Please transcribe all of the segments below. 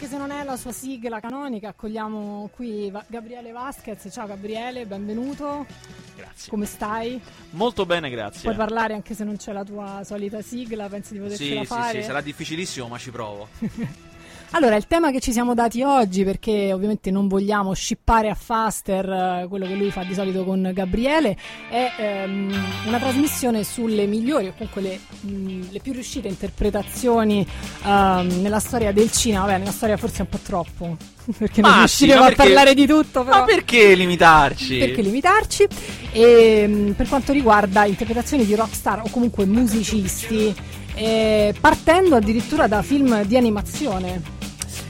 anche se non è la sua sigla canonica, accogliamo qui Gabriele Vasquez. Ciao Gabriele, benvenuto. Grazie. Come stai? Molto bene, grazie. Puoi parlare anche se non c'è la tua solita sigla, pensi di potercela fare? Sì, sarà difficilissimo, ma ci provo. Allora, il tema che ci siamo dati oggi, perché ovviamente non vogliamo scippare a Faster quello che lui fa di solito con Gabriele, è una trasmissione sulle migliori o comunque le più riuscite interpretazioni nella storia del cinema. Vabbè, nella storia forse è un po' troppo, perché non riusciremo a parlare di tutto, però. Ma perché limitarci? Perché limitarci? E per quanto riguarda interpretazioni di rockstar o comunque musicisti, partendo addirittura da film di animazione.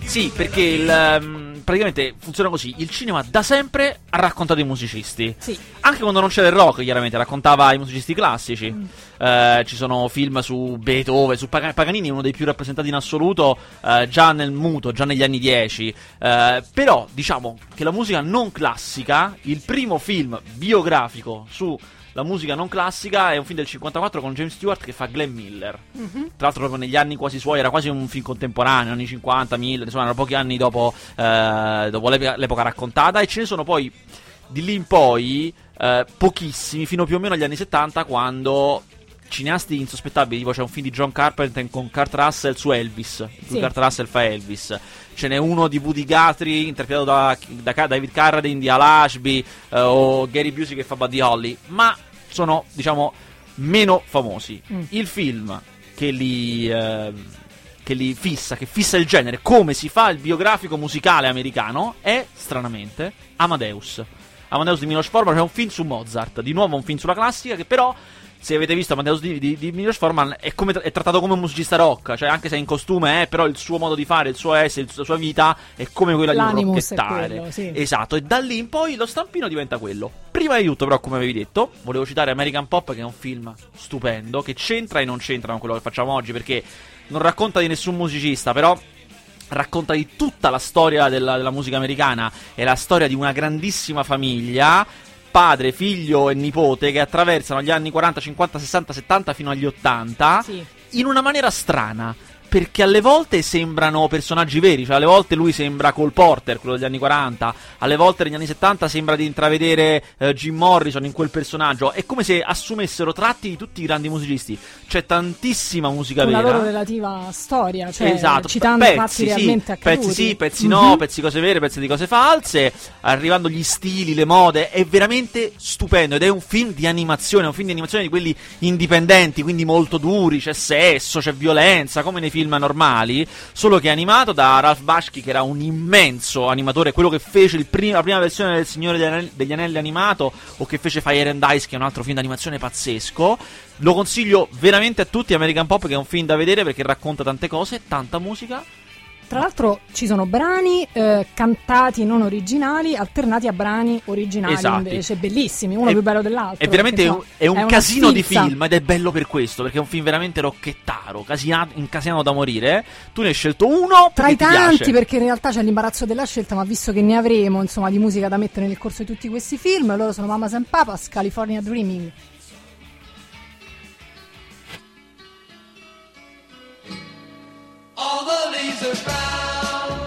Sì, perché praticamente funziona così: il cinema da sempre ha raccontato i musicisti, sì, anche quando non c'era il rock, chiaramente raccontava i musicisti classici. Ci sono film su Beethoven, su Paganini, uno dei più rappresentati in assoluto, già nel muto, già negli anni 10. Però diciamo che la musica non classica, il primo film biografico su la musica non classica, è un film del 54 con James Stewart che fa Glenn Miller. Tra l'altro proprio negli anni quasi suoi, era quasi un film contemporaneo, anni 50, 1000, insomma erano pochi anni dopo l'epoca raccontata. E ce ne sono poi di lì in poi pochissimi, fino più o meno agli anni 70, quando cineasti insospettabili, tipo c'è un film di John Carpenter con Kurt Russell su Elvis, sì. Kurt Russell fa Elvis. Ce n'è uno di Woody Guthrie interpretato da David Carradine, di Al Ashby, o Gary Busey che fa Buddy Holly, ma sono, diciamo, meno famosi. Il film che fissa il genere, come si fa il biografico musicale americano, è stranamente Amadeus di Miloš Forman. È un film su Mozart, di nuovo un film sulla classica, che però, se avete visto Amadeus di Miloš Forman, è trattato come un musicista rock, cioè anche se è in costume, però il suo modo di fare, il suo essere, la sua vita è come quella L'animus di un rockettare, quello, sì. Esatto, e da lì in poi lo stampino diventa quello. Prima di tutto, però, come avevi detto, volevo citare American Pop, che è un film stupendo, che c'entra e non c'entra con quello che facciamo oggi, perché non racconta di nessun musicista, però racconta di tutta la storia della musica americana. È la storia di una grandissima famiglia, padre, figlio e nipote, che attraversano gli anni 40, 50, 60, 70 fino agli 80, sì, in una maniera strana, perché alle volte sembrano personaggi veri, cioè alle volte lui sembra Cole Porter, quello degli anni 40, alle volte negli anni 70 sembra di intravedere Jim Morrison in quel personaggio. È come se assumessero tratti di tutti i grandi musicisti. C'è tantissima musica vera, una loro relativa storia, cioè, esatto, citando pezzi, realmente accaduti. Pezzi sì, pezzi no, pezzi cose vere, pezzi di cose false, arrivando gli stili, le mode. È veramente stupendo, ed è un film di animazione, di quelli indipendenti, quindi molto duri, c'è sesso, c'è violenza, come nei film normali, solo che è animato da Ralph Bakshi, che era un immenso animatore, quello che fece la prima versione del Signore degli Anelli animato, o che fece Fire and Ice, che è un altro film d'animazione pazzesco. Lo consiglio veramente a tutti, American Pop, che è un film da vedere perché racconta tante cose, tanta musica. Tra l'altro ci sono brani cantati non originali, alternati a brani originali, esatto, invece bellissimi, uno più bello dell'altro. È veramente è un casino di film, ed è bello per questo, perché è un film veramente rocchettaro, incasinato da morire. Tu ne hai scelto uno tra i tanti, piace, perché in realtà c'è l'imbarazzo della scelta, ma visto che ne avremo, insomma, di musica da mettere nel corso di tutti questi film, loro sono Mamas and Papas, California Dreaming. All the leaves are brown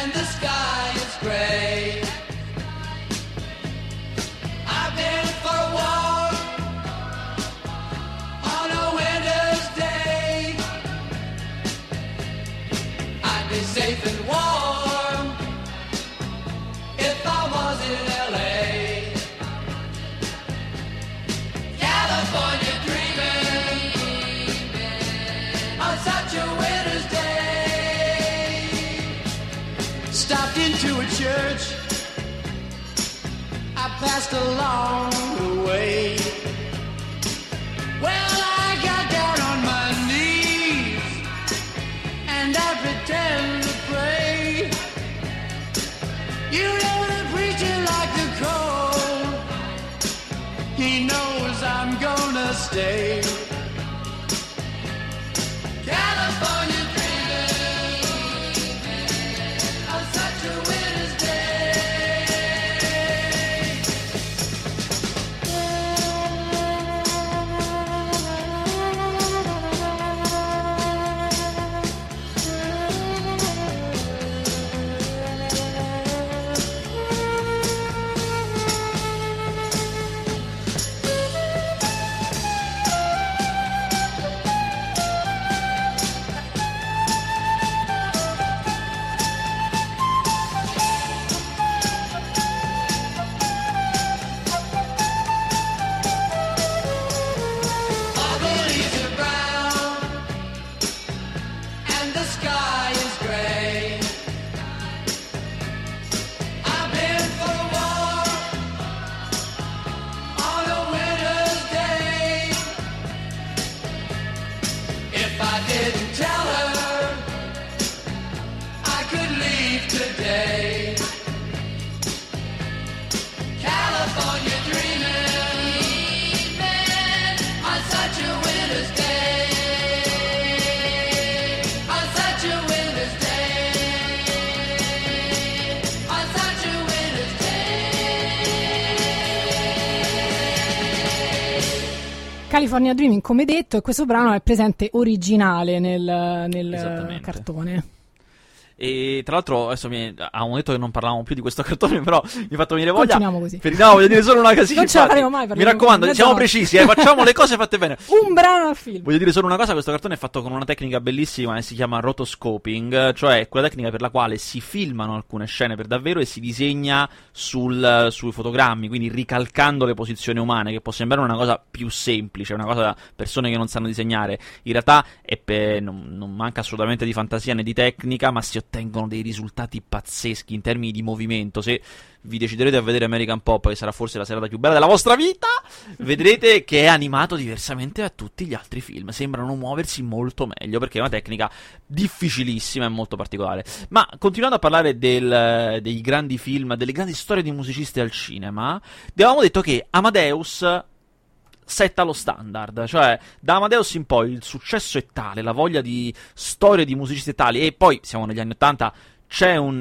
and the sky is gray. I've been for a walk on a winter's day. I'd be safe and warm if I was in LA. California dreaming. Such a winter's day. Stopped into a church I passed along the way. Well, I got down on my knees and I pretend to pray. You know the preacher like the cold, he knows I'm gonna stay. California dreaming on such a winter's day. California Dreaming, come detto, e questo brano è presente originale nel cartone. E tra l'altro adesso avevamo detto che non parlavamo più di questo cartone, però mi ha fatto venire voglia. Continuiamo così. No, voglio dire solo una cosa. Non ce la faremo mai. Mi raccomando, siamo precisi, facciamo le cose fatte bene. Un brano al film. Voglio dire solo una cosa: questo cartone è fatto con una tecnica bellissima che si chiama rotoscoping, cioè quella tecnica per la quale si filmano alcune scene per davvero e si disegna sui fotogrammi, quindi ricalcando le posizioni umane, che può sembrare una cosa più semplice, una cosa da persone che non sanno disegnare. In realtà non manca assolutamente di fantasia né di tecnica, ma si ottengono dei risultati pazzeschi in termini di movimento. Se vi deciderete a vedere American Pop, che sarà forse la serata più bella della vostra vita, vedrete che è animato diversamente da tutti gli altri film, sembrano muoversi molto meglio, perché è una tecnica difficilissima e molto particolare. Ma continuando a parlare dei grandi film, delle grandi storie di musicisti al cinema, avevamo detto che Amadeus setta lo standard, cioè da Amadeus in poi il successo è tale, la voglia di storie di musicisti è tale, e poi siamo negli anni '80, c'è un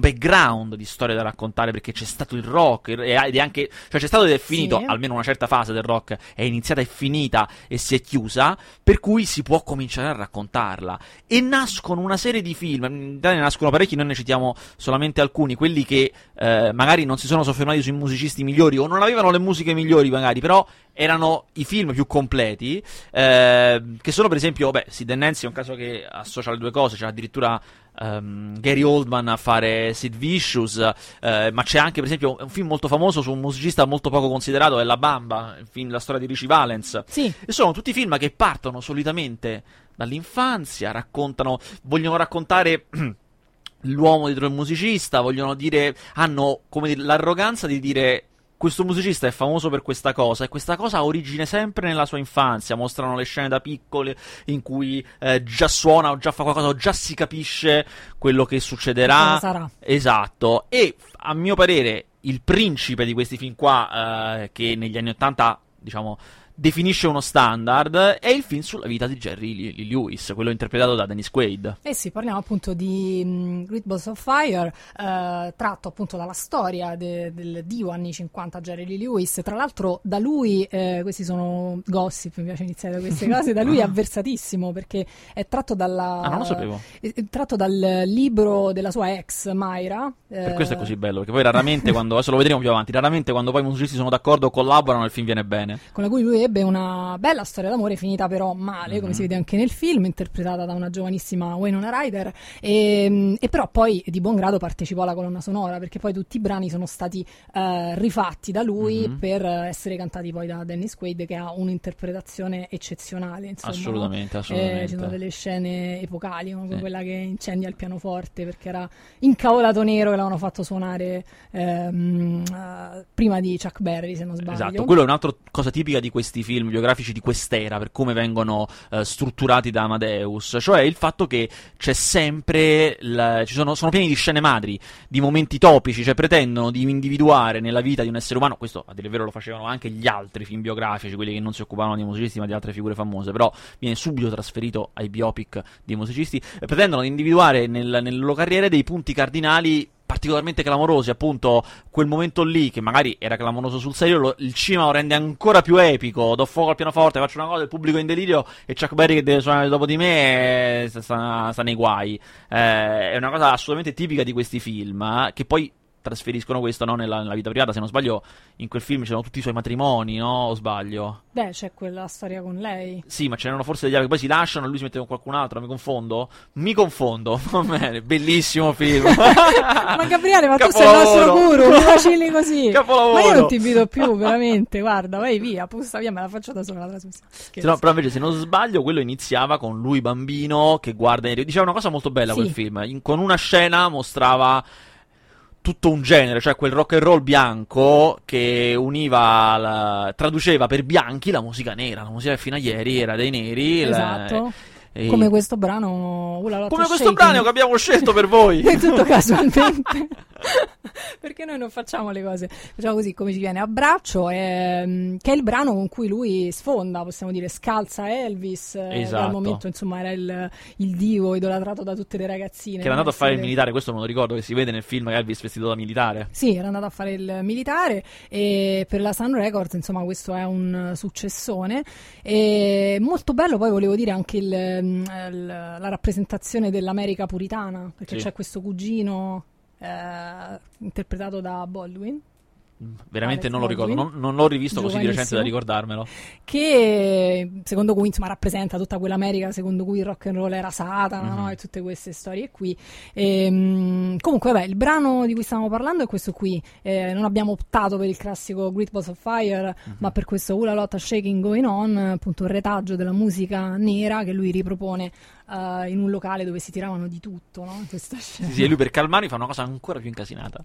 background di storia da raccontare, perché c'è stato il rock ed è anche, cioè c'è stato ed è finito, sì, almeno una certa fase del rock è iniziata e finita e si è chiusa, per cui si può cominciare a raccontarla, e nascono una serie di film, ne nascono parecchi, noi ne citiamo solamente alcuni, quelli che magari non si sono soffermati sui musicisti migliori o non avevano le musiche migliori magari, però erano i film più completi, che sono per esempio, Sid & Nancy è un caso che associa le due cose, c'è addirittura Gary Oldman a fare Sid Vicious, ma c'è anche per esempio un film molto famoso su un musicista molto poco considerato, è La Bamba, il film, la storia di Richie Valens, sì. E sono tutti film che partono solitamente dall'infanzia, vogliono raccontare l'uomo dietro il musicista, vogliono dire, hanno come l'arroganza di dire: questo musicista è famoso per questa cosa, e questa cosa ha origine sempre nella sua infanzia. Mostrano le scene da piccole in cui già suona o già fa qualcosa o già si capisce quello che succederà. Sarà. Esatto. E a mio parere il principe di questi film qua, che negli anni '80, diciamo, definisce uno standard, è il film sulla vita di Jerry Lee Lewis, quello interpretato da Dennis Quaid. Eh sì, parliamo appunto di Great Balls of Fire, tratto appunto dalla storia del divo anni 50 Jerry Lee Lewis. Tra l'altro da lui, questi sono gossip, mi piace iniziare da queste cose, da lui è avversatissimo, perché è tratto dal libro della sua ex Myra. Per questo è così bello, perché poi raramente quando, adesso lo vedremo più avanti, raramente quando poi i musicisti sono d'accordo o collaborano il film viene bene. Con la cui lui è una bella storia d'amore finita però male, come si vede anche nel film, interpretata da una giovanissima Winona Ryder, e però poi di buon grado partecipò alla colonna sonora, perché poi tutti i brani sono stati rifatti da lui per essere cantati poi da Dennis Quaid, che ha un'interpretazione eccezionale, insomma, assolutamente. Ci sono delle scene epocali, come quella che incendia il pianoforte perché era incavolato nero, e l'hanno fatto suonare prima di Chuck Berry, se non sbaglio. Esatto, quello è un'altra cosa tipica di questi film biografici di quest'era, per come vengono strutturati da Amadeus, cioè il fatto che c'è sempre sono pieni di scene madri, di momenti topici, cioè pretendono di individuare nella vita di un essere umano, questo a dire il vero lo facevano anche gli altri film biografici, quelli che non si occupavano di musicisti ma di altre figure famose, però viene subito trasferito ai biopic di musicisti, pretendono di individuare nelle loro carriere dei punti cardinali particolarmente clamorosi, appunto quel momento lì che magari era clamoroso sul serio, il cinema lo rende ancora più epico, do fuoco al pianoforte, faccio una cosa, il pubblico è in delirio e Chuck Berry che deve suonare dopo di me sta nei guai, è una cosa assolutamente tipica di questi film, che poi trasferiscono questo nella vita privata. Se non sbaglio in quel film c'erano tutti i suoi matrimoni, no? O sbaglio? Beh, c'è quella storia con lei. Sì, ma c'erano forse degli altri che poi si lasciano e lui si mette con qualcun altro. Mi confondo. Va bene, bellissimo film. Ma Gabriele, ma capolavoro. Tu sei il nostro guru, mi facilli così. Capolavoro. Ma io non ti invito più, veramente. Guarda, vai via, pusta via, me la faccio da sola la trasmissione. No, però invece se non sbaglio quello iniziava con lui bambino che guarda, diceva una cosa molto bella, sì. Quel film con una scena mostrava tutto un genere, cioè quel rock and roll bianco che univa traduceva per bianchi la musica nera, la musica che fino a ieri era dei neri. Esatto. Come questo brano, come questo brano che abbiamo scelto per voi. Del tutto casualmente. Perché noi non facciamo le cose, facciamo così come ci viene. Abbraccio, che è il brano con cui lui sfonda, possiamo dire, scalza Elvis. Esatto. Al momento, insomma, era il divo idolatrato da tutte le ragazzine. Che era andato a fare il militare, questo me lo ricordo, che si vede nel film Elvis vestito da militare. Sì, era andato a fare il militare, e per la Sun Records, insomma, questo è un successone. E molto bello, poi volevo dire anche la rappresentazione dell'America puritana, perché sì, c'è questo cugino interpretato da Baldwin. Veramente non lo ricordo, non l'ho rivisto così di recente da ricordarmelo, che secondo cui, insomma, rappresenta tutta quell'America secondo cui il rock and roll era Satana, mm-hmm, no? E tutte queste storie qui. Comunque, vabbè, il brano di cui stiamo parlando è questo qui. Non abbiamo optato per il classico Great Balls of Fire, mm-hmm, ma per questo Hula Lotta Shaking Going On, appunto un retaggio della musica nera che lui ripropone in un locale dove si tiravano di tutto, no? Questa scena. Sì, e lui per calmarli fa una cosa ancora più incasinata.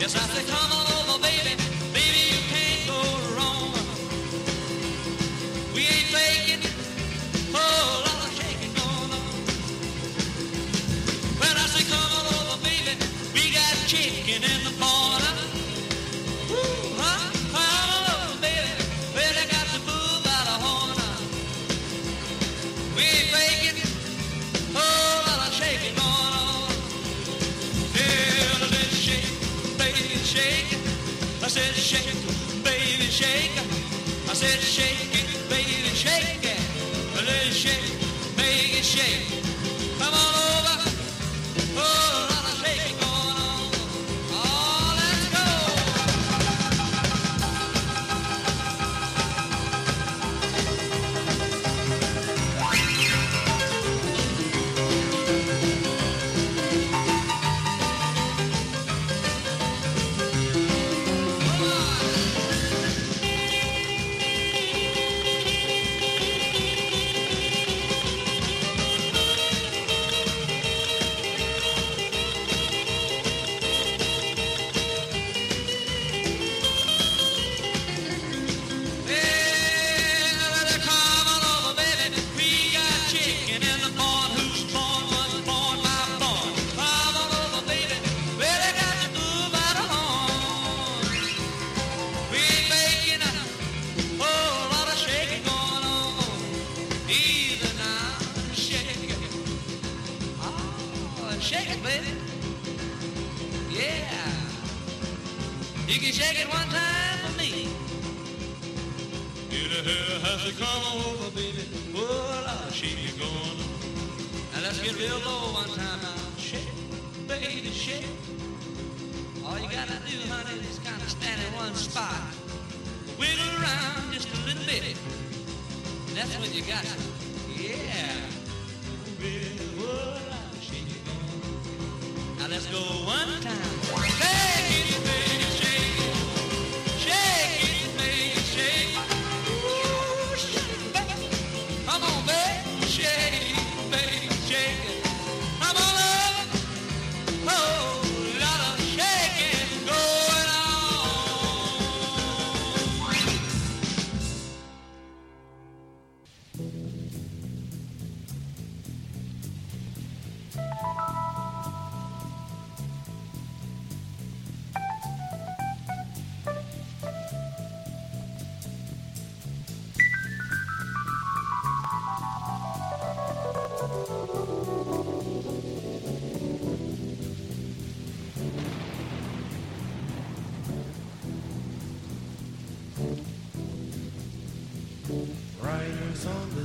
Yes, I say come on over, baby, baby, you can't go wrong. We ain't faking, oh, a lot of shaking going on. When I say come on over, baby, we got chicken in the corner. Woo, huh? Come on over, baby, well, I got the bull by the horn. We ain't faking, oh, a lot of shaking going on. Yeah, I said shake. Shake it, I said shake it, baby, shake it. I said shake it, baby, shake it. A little shake, make it shake. Come on over, oh, a lot of shaking going on. Oh, let's go.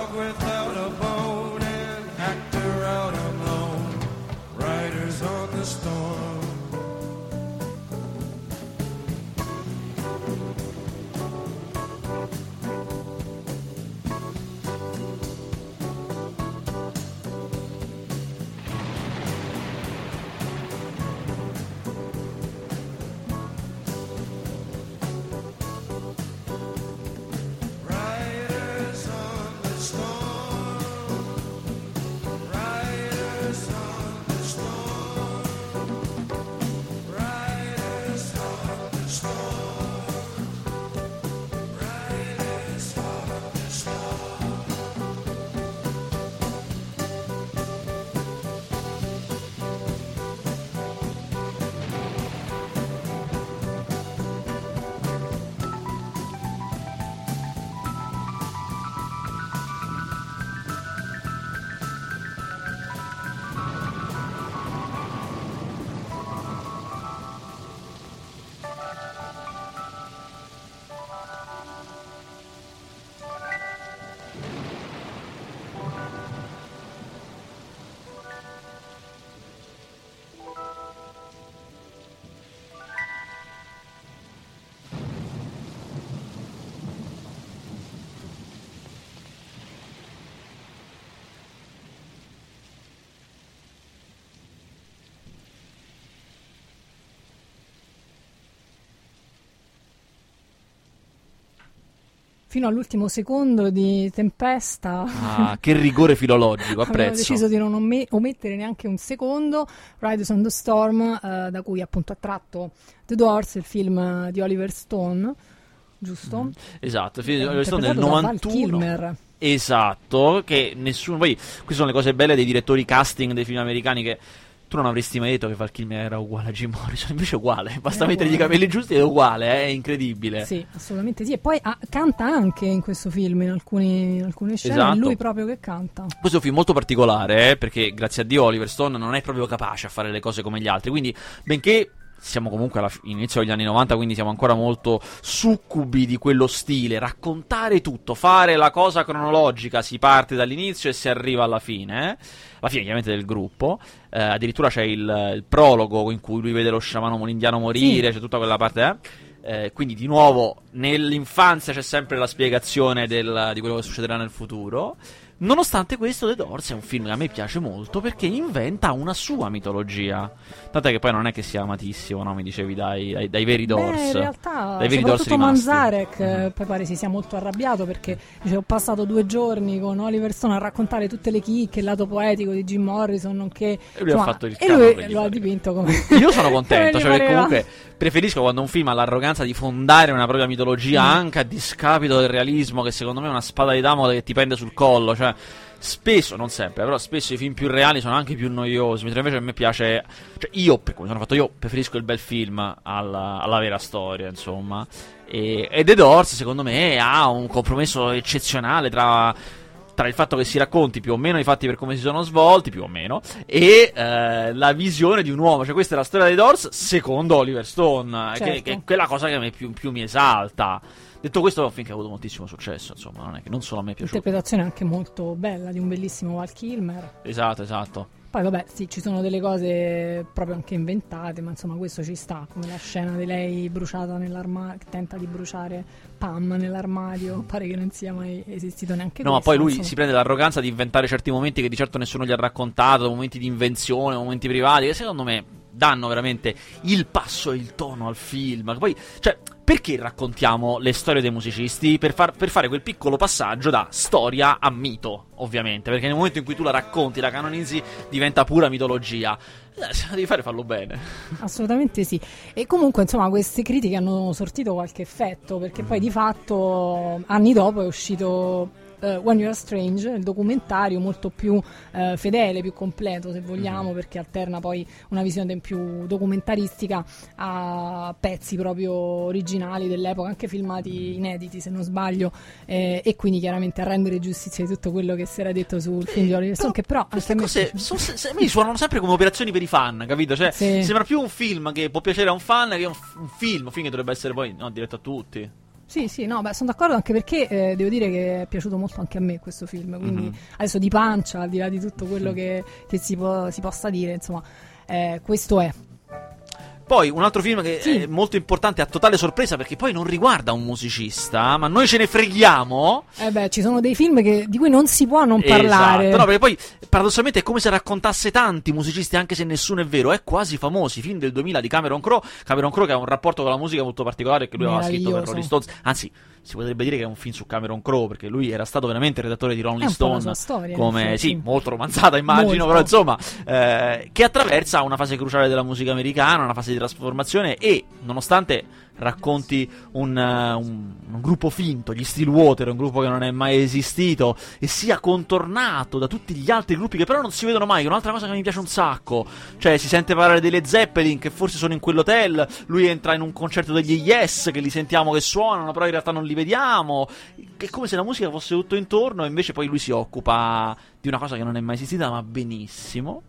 without a bone, an actor out alone. Riders on the storm. Fino all'ultimo secondo di tempesta. Ah, che rigore filologico, apprezzo. Abbiamo deciso di non omettere neanche un secondo. Riders on the Storm, da cui appunto ha tratto The Doors, il film di Oliver Stone, giusto? Esatto, il film di Oliver Stone del 91. Esatto, che nessuno... Poi, queste sono le cose belle dei direttori casting dei film americani, che... Tu non avresti mai detto che Val Kilmer era uguale a Jim Morrison, invece è uguale, basta mettergli i capelli giusti ed è uguale, è incredibile. Sì, assolutamente sì, e poi canta anche in questo film, in alcune scene, esatto. È lui proprio che canta. Questo è un film molto particolare, perché grazie a Dio Oliver Stone non è proprio capace a fare le cose come gli altri, quindi benché... Siamo comunque all'inizio degli anni 90, quindi siamo ancora molto succubi di quello stile, raccontare tutto, fare la cosa cronologica, si parte dall'inizio e si arriva alla fine, alla fine chiaramente del gruppo, addirittura c'è il prologo in cui lui vede lo sciamano indiano morire, sì. C'è tutta quella parte, quindi di nuovo nell'infanzia c'è sempre la spiegazione di quello che succederà nel futuro. Nonostante questo, The Doors è un film che a me piace molto perché inventa una sua mitologia. Tant'è che poi non è che sia amatissimo, no? Mi dicevi dai veri Doors. In realtà, dai veri soprattutto Doors Manzarek, poi pare si sia molto arrabbiato perché dice, ho passato 2 giorni con Oliver Stone a raccontare tutte le chicche, il lato poetico di Jim Morrison, nonché... E lui, insomma, ha fatto il cavolo. E lui lo ha dipinto come... Io sono contento, cioè perché comunque preferisco quando un film ha l'arroganza di fondare una propria mitologia anche a discapito del realismo, che secondo me è una spada di Damocle che ti pende sul collo, cioè... Spesso, non sempre, però spesso i film più reali sono anche più noiosi, mentre invece a me piace, cioè io, per come sono fatto io, preferisco il bel film alla vera storia, insomma. E The Doors, secondo me, ha un compromesso eccezionale tra il fatto che si racconti più o meno i fatti per come si sono svolti, più o meno, e la visione di un uomo, cioè questa è la storia dei Doors secondo Oliver Stone, certo. che è quella cosa che a me più mi esalta. Detto questo, finché ha avuto moltissimo successo, insomma, non è che non solo a me è piaciuto. Interpretazione anche molto bella di un bellissimo Val Kilmer. Esatto. Poi vabbè, sì, ci sono delle cose proprio anche inventate, ma insomma questo ci sta, come la scena di lei bruciata nell'armadio, che tenta di bruciare Pam nell'armadio, pare che non sia mai esistito neanche questo. No, ma poi lui si prende l'arroganza di inventare certi momenti che di certo nessuno gli ha raccontato, momenti di invenzione, momenti privati, che secondo me... danno veramente il passo e il tono al film. Poi, cioè, perché raccontiamo le storie dei musicisti? Per fare quel piccolo passaggio da storia a mito, ovviamente, perché nel momento in cui tu la racconti, la canonizzi, diventa pura mitologia. Se la devi fare, fallo bene. Assolutamente sì. E comunque, insomma, queste critiche hanno sortito qualche effetto, perché poi di fatto anni dopo è uscito When You're Strange, il documentario molto più fedele, più completo se vogliamo, perché alterna poi una visione più documentaristica a pezzi proprio originali dell'epoca, anche filmati inediti se non sbaglio, e quindi chiaramente a rendere giustizia di tutto quello che si era detto sul film di Oliver Stone, che però queste cose mi suonano sempre come operazioni per i fan, capito? Cioè sì, sembra più un film che può piacere a un fan che un film che dovrebbe essere poi diretto a tutti. Sì, sì, no, beh, sono d'accordo, anche perché devo dire che è piaciuto molto anche a me questo film, quindi adesso di pancia, al di là di tutto quello che si possa dire, insomma, questo è. Poi un altro film che è molto importante, a totale sorpresa, perché poi non riguarda un musicista, ma noi ce ne freghiamo. Eh beh, ci sono dei film di cui non si può non parlare. Esatto, no, perché poi paradossalmente è come se raccontasse tanti musicisti, anche se nessuno è vero. È Quasi Famosi, film del 2000 di Cameron Crowe, che ha un rapporto con la musica molto particolare, che lui aveva scritto per Rolling Stones. Anzi, si potrebbe dire che è un film su Cameron Crowe, perché lui era stato veramente il redattore di Rolling Stone, storia, come molto romanzata, immagino, molto. Però insomma, che attraversa una fase cruciale della musica americana, una fase di trasformazione, e nonostante racconti un gruppo finto, gli Stillwater, un gruppo che non è mai esistito, e sia contornato da tutti gli altri gruppi che però non si vedono mai, che è un'altra cosa che mi piace un sacco, cioè si sente parlare delle Zeppelin che forse sono in quell'hotel, lui entra in un concerto degli Yes che li sentiamo che suonano però in realtà non li vediamo, è come se la musica fosse tutto intorno, e invece poi lui si occupa di una cosa che non è mai esistita, ma benissimo.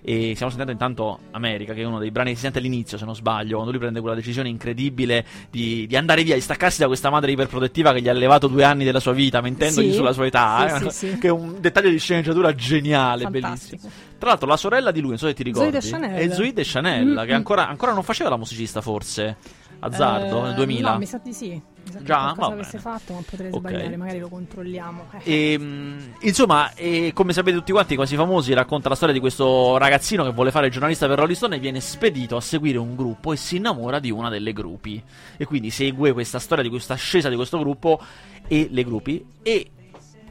E stiamo sentendo intanto America, che è uno dei brani che si sente all'inizio, se non sbaglio, quando lui prende quella decisione incredibile di andare via, di staccarsi da questa madre iperprotettiva che gli ha levato 2 anni della sua vita mentendogli sulla sua età, che è un dettaglio di sceneggiatura geniale, fantastico, bellissimo. Tra l'altro la sorella di lui, non so se ti ricordi, è Zooey Deschanel, che ancora non faceva la musicista, forse, azzardo, nel 2000. No, mi sa di sì. Già, cosa avesse fatto, ma potrei sbagliare, magari lo controlliamo. Insomma, come sapete tutti quanti, Quasi Famosi racconta la storia di questo ragazzino che vuole fare il giornalista per Rolling Stone e viene spedito a seguire un gruppo e si innamora di una delle gruppi, e quindi segue questa storia di questa ascesa di questo gruppo e le gruppi, e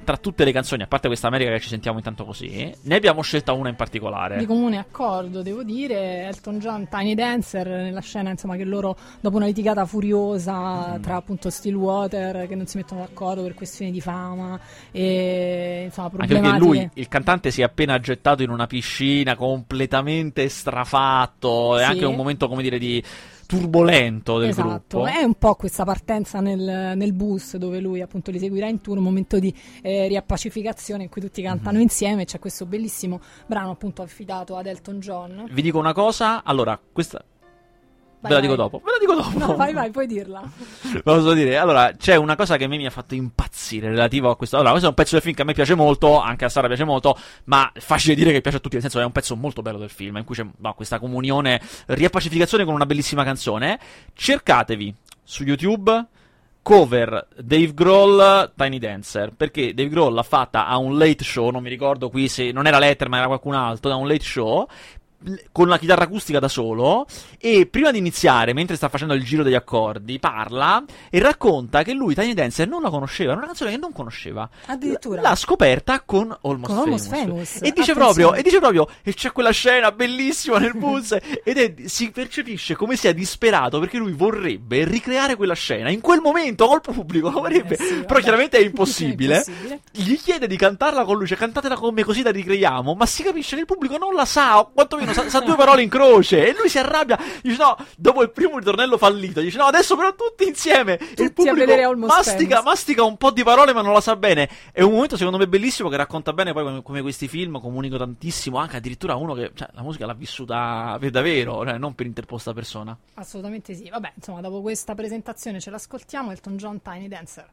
tra tutte le canzoni, a parte questa America che ci sentiamo intanto così, ne abbiamo scelta una in particolare. Di comune accordo, devo dire, Elton John, Tiny Dancer, nella scena insomma che loro, dopo una litigata furiosa tra appunto Stillwater, che non si mettono d'accordo per questioni di fama e insomma problematiche. Anche perché lui, il cantante, si è appena gettato in una piscina completamente strafatto, è anche un momento, come dire, di turbolento del gruppo. È un po' questa partenza nel bus dove lui appunto li seguirà in tour, un momento di riappacificazione in cui tutti cantano insieme, c'è questo bellissimo brano appunto affidato ad Elton John. Vi dico una cosa, allora questa Ve la dico dopo. No, vai, puoi dirla. Posso dire? Allora, c'è una cosa che a me mi ha fatto impazzire relativo a questo. Allora, questo è un pezzo del film che a me piace molto, anche a Sara piace molto, ma è facile dire che piace a tutti, nel senso è un pezzo molto bello del film, in cui c'è questa comunione, riappacificazione con una bellissima canzone. Cercatevi su YouTube cover Dave Grohl Tiny Dancer, perché Dave Grohl l'ha fatta a un late show, non mi ricordo qui se non era Letterman, era qualcun altro, da un late show, con la chitarra acustica da solo, e prima di iniziare, mentre sta facendo il giro degli accordi, parla e racconta che lui Tiny Dancer non la conosceva, era una canzone che non conosceva, addirittura l'ha scoperta con Almost Famous. E dice proprio e c'è quella scena bellissima nel bus si percepisce come sia disperato, perché lui vorrebbe ricreare quella scena in quel momento col pubblico, però chiaramente è impossibile. Gli chiede di cantarla con lui, cioè cantatela con me così la ricreiamo, ma si capisce che il pubblico non la sa, o quantomeno sa 2 parole in croce, e lui si arrabbia, dice no, dopo il primo ritornello fallito dice no, adesso però tutti insieme, e il pubblico mastica un po' di parole ma non la sa bene. È un momento secondo me bellissimo, che racconta bene poi come questi film comunicano tantissimo, anche addirittura uno che la musica l'ha vissuta per davvero, non per interposta persona. Assolutamente sì. Vabbè, insomma, dopo questa presentazione ce l'ascoltiamo, Elton John Tiny Dancer.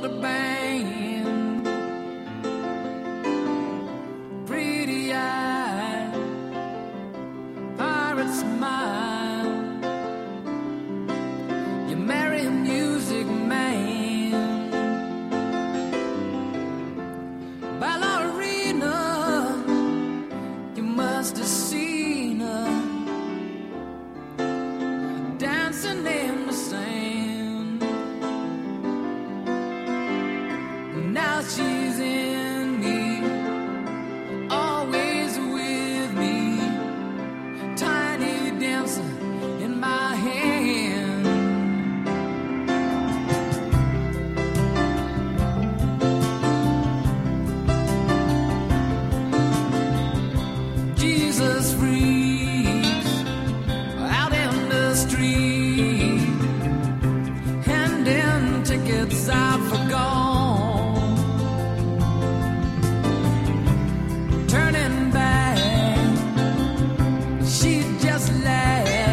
The band, pretty eye, pirate smile, you marry a music man, ballerina, you must have seen her dancing in the sand. tickets I've forgone. Turning back, she just laughs.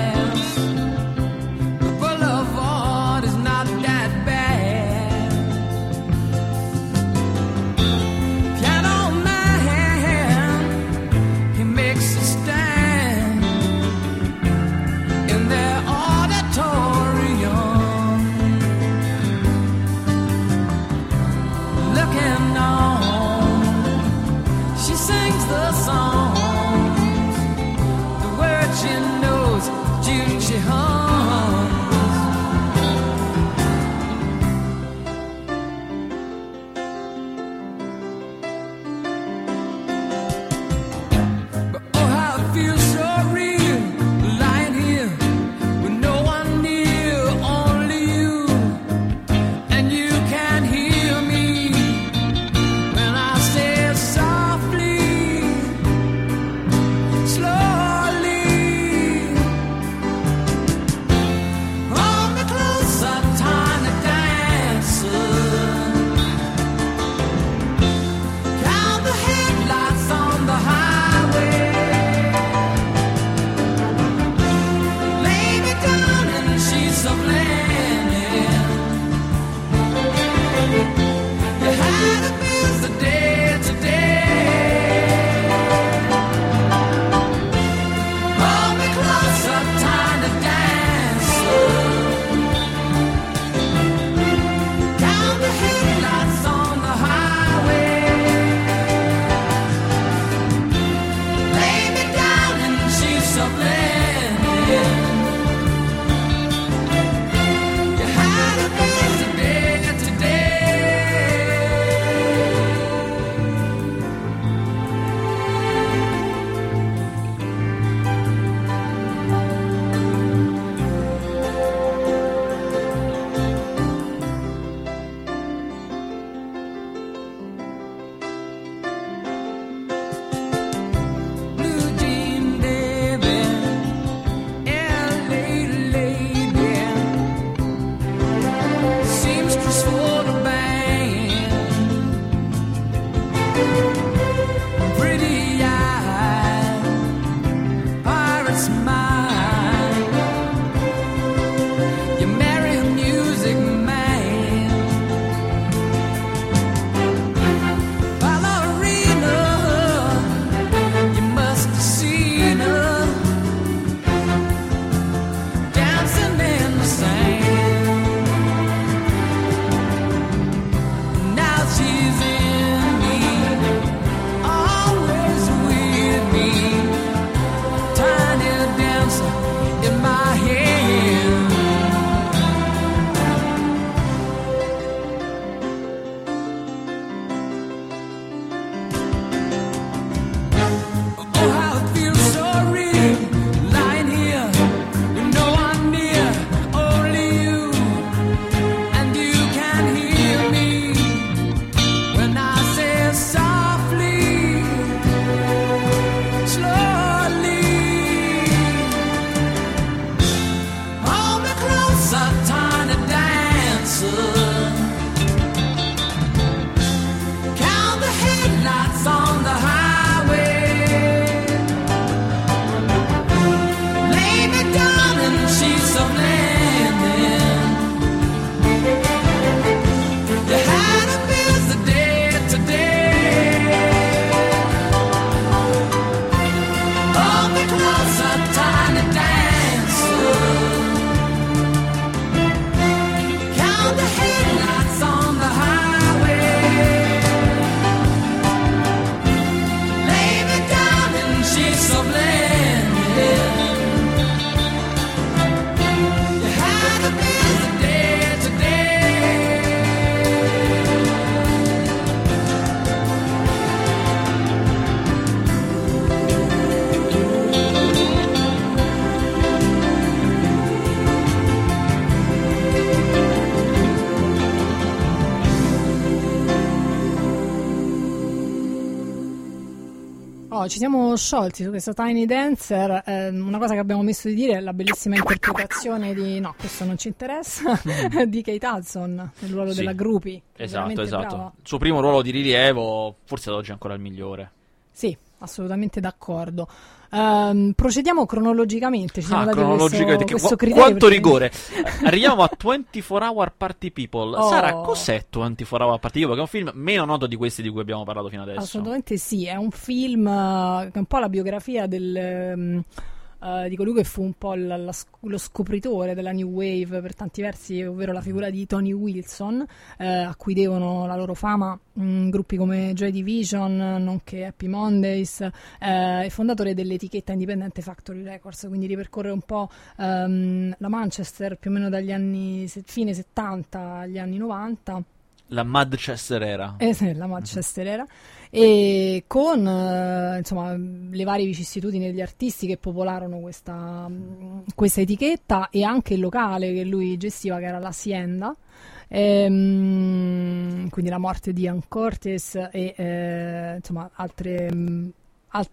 The boulevard is not that bad. Piano man, he makes a stand in their auditorium. The songs, the words she knows, tune she hums. But oh, how it feels so real, lying here with no one near, only you, and you can hear me when I say softly. Slowly, hold me closer, tiny dancer. Count the headlights on the highway. Lay me down in the sheets of linen. You had a busy day today. Hold me closer, tiny dancer. Count the headlights on the highway. Lay me down in the sheets of linen. You had a busy day today. Blue jean baby, LA lady, seamstress for the band, pretty eyes, pirate smile. You marry a music man, ballerina. You must have seen her dancing in the sand. Oh, ci siamo sciolti su questo Tiny Dancer. Una cosa che abbiamo omesso di dire è la bellissima interpretazione di no, questo non ci interessa di Kate Hudson nel ruolo della groupie. Esatto. Brava. Il suo primo ruolo di rilievo, forse ad oggi ancora il migliore. Sì, assolutamente d'accordo. Procediamo cronologicamente. Ci siamo dati questo criterio. Quanto rigore. Arriviamo a 24 Hour Party People. Oh. Sara, cos'è 24 Hour Party People? Che è un film meno noto di questi di cui abbiamo parlato fino adesso. Assolutamente sì, è un film che è un po' la biografia di colui che fu un po' lo scopritore della New Wave per tanti versi, ovvero la figura di Tony Wilson, a cui devono la loro fama gruppi come Joy Division, nonché Happy Mondays, e fondatore dell'etichetta indipendente Factory Records, quindi ripercorre un po' la Manchester più o meno dagli anni fine 70 agli anni 90. La Madchester era. La Madchester era. E con insomma le varie vicissitudini degli artisti che popolarono questa etichetta e anche il locale che lui gestiva, che era l'Hacienda. Quindi la morte di Ian Curtis e insomma altre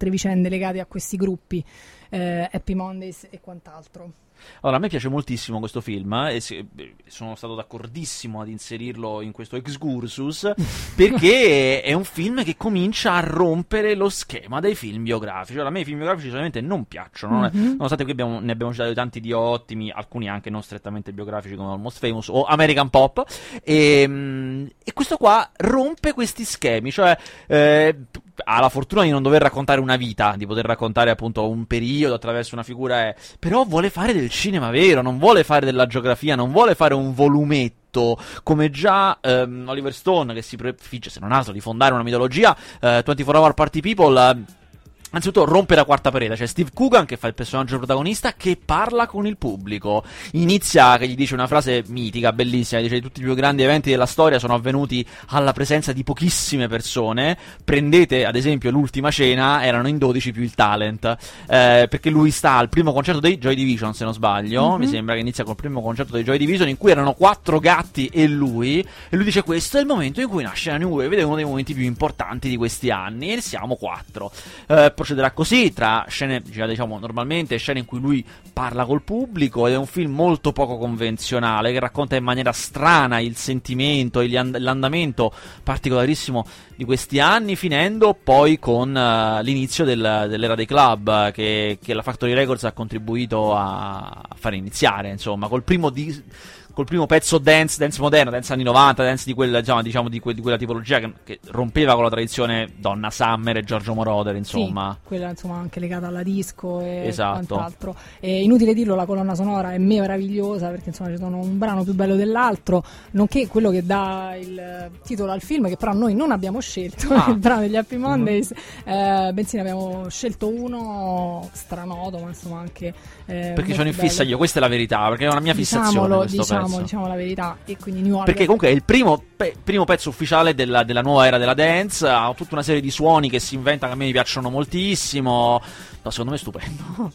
vicende legate a questi gruppi, Happy Mondays e quant'altro. Allora, a me piace moltissimo questo film e sono stato d'accordissimo ad inserirlo in questo excursus perché è un film che comincia a rompere lo schema dei film biografici. Allora, a me i film biografici solamente non piacciono, nonostante qui ne abbiamo citato tanti di ottimi, alcuni anche non strettamente biografici come Almost Famous o American Pop, e questo qua rompe questi schemi, cioè ha la fortuna di non dover raccontare una vita, di poter raccontare appunto un periodo attraverso una figura, però vuole fare del cinema vero, non vuole fare della geografia, non vuole fare un volumetto come già Oliver Stone, che si prefigge se non altro di fondare una mitologia. 24 Hour Party People anzitutto rompe la quarta parete, c'è Steve Coogan che fa il personaggio protagonista che parla con il pubblico, inizia che gli dice una frase mitica, bellissima, dice tutti i più grandi eventi della storia sono avvenuti alla presenza di pochissime persone, prendete ad esempio l'ultima cena, erano in 12 più il talent, perché lui sta al primo concerto dei Joy Division se non sbaglio, mi sembra che inizia col primo concerto dei Joy Division in cui erano 4 gatti e lui dice questo è il momento in cui nasce la New Wave ed è uno dei momenti più importanti di questi anni e siamo 4. Procederà così tra scene, diciamo normalmente scene in cui lui parla col pubblico, ed è un film molto poco convenzionale che racconta in maniera strana il sentimento e l'andamento particolarissimo di questi anni, finendo poi con l'inizio dell'era dei club che la Factory Records ha contribuito a far iniziare, insomma col primo pezzo dance moderno, dance anni 90, dance di quella, diciamo di quella tipologia che rompeva con la tradizione Donna Summer e Giorgio Moroder, insomma. Sì, quella insomma anche legata alla disco e quant'altro. E inutile dirlo, la colonna sonora è meravigliosa perché insomma ci sono un brano più bello dell'altro, nonché quello che dà il titolo al film, che però noi non abbiamo scelto, il brano degli Happy Mondays, bensì ne abbiamo scelto uno stranoto, ma insomma anche perché sono in fissa io, questa è la verità, perché è una mia fissazione questo pezzo. Diciamo la verità, e quindi New Orleans, perché comunque è il primo pezzo ufficiale della nuova era della dance, ha tutta una serie di suoni che si inventa che a me mi piacciono moltissimo, ma secondo me è stupendo.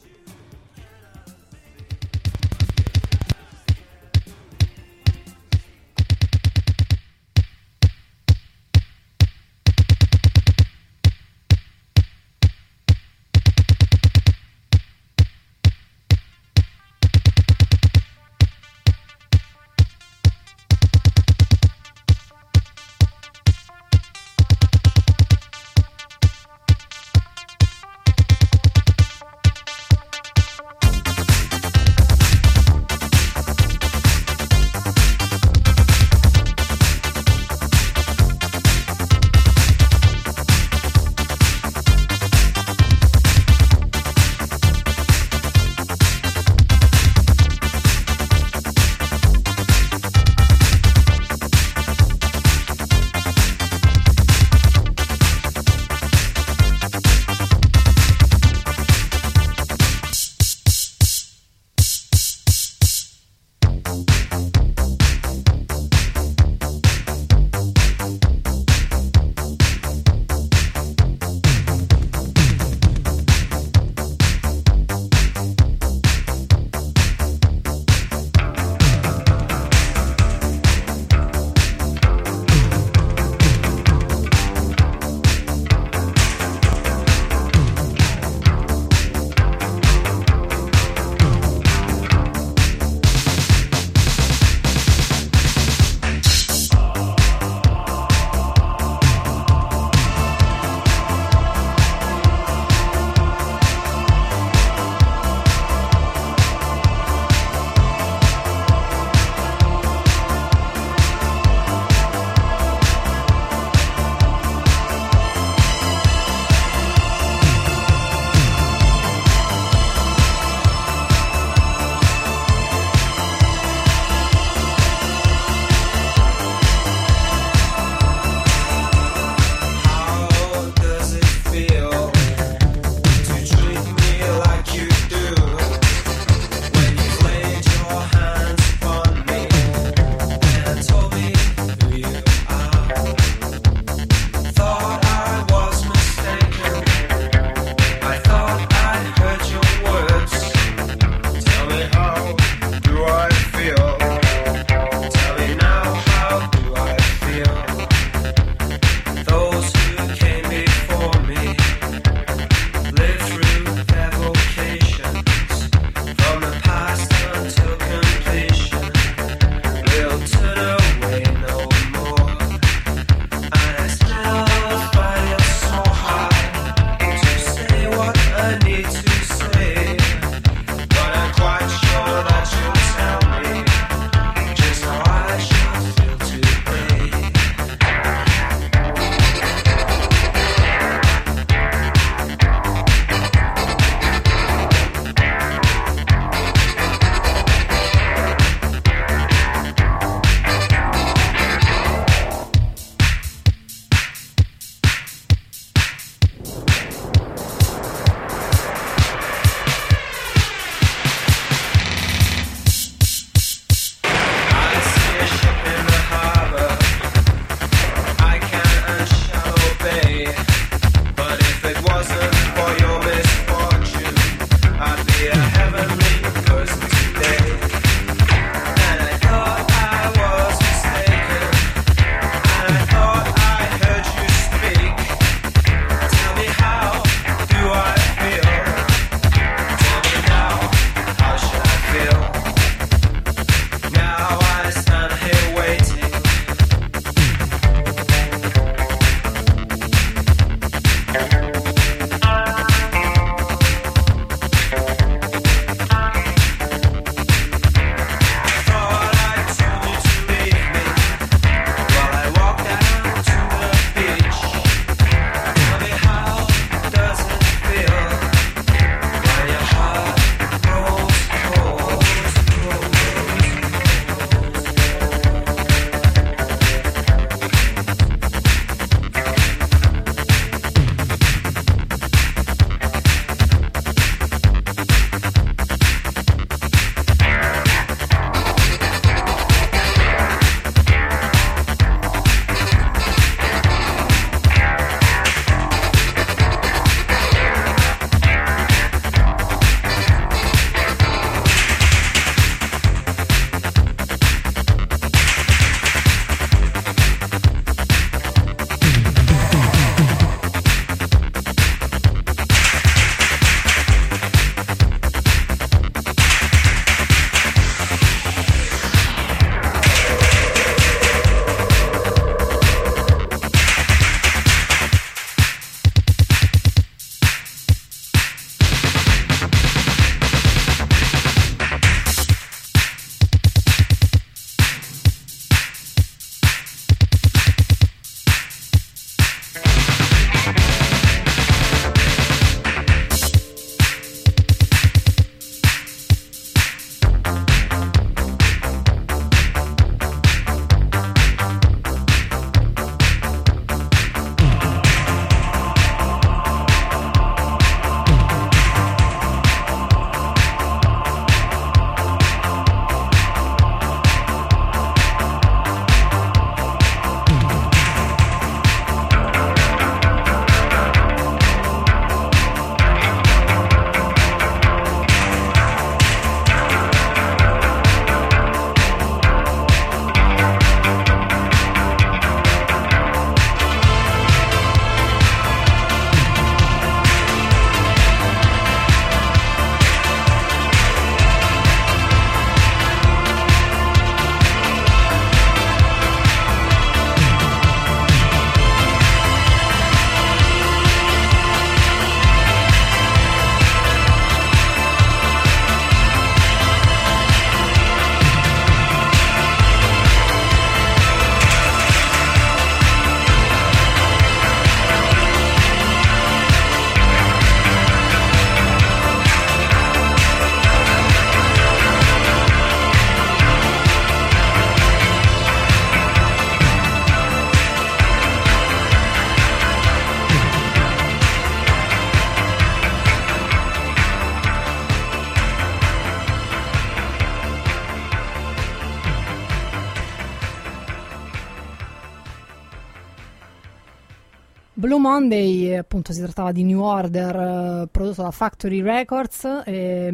Blue Monday, appunto, si trattava di New Order, prodotto da Factory Records per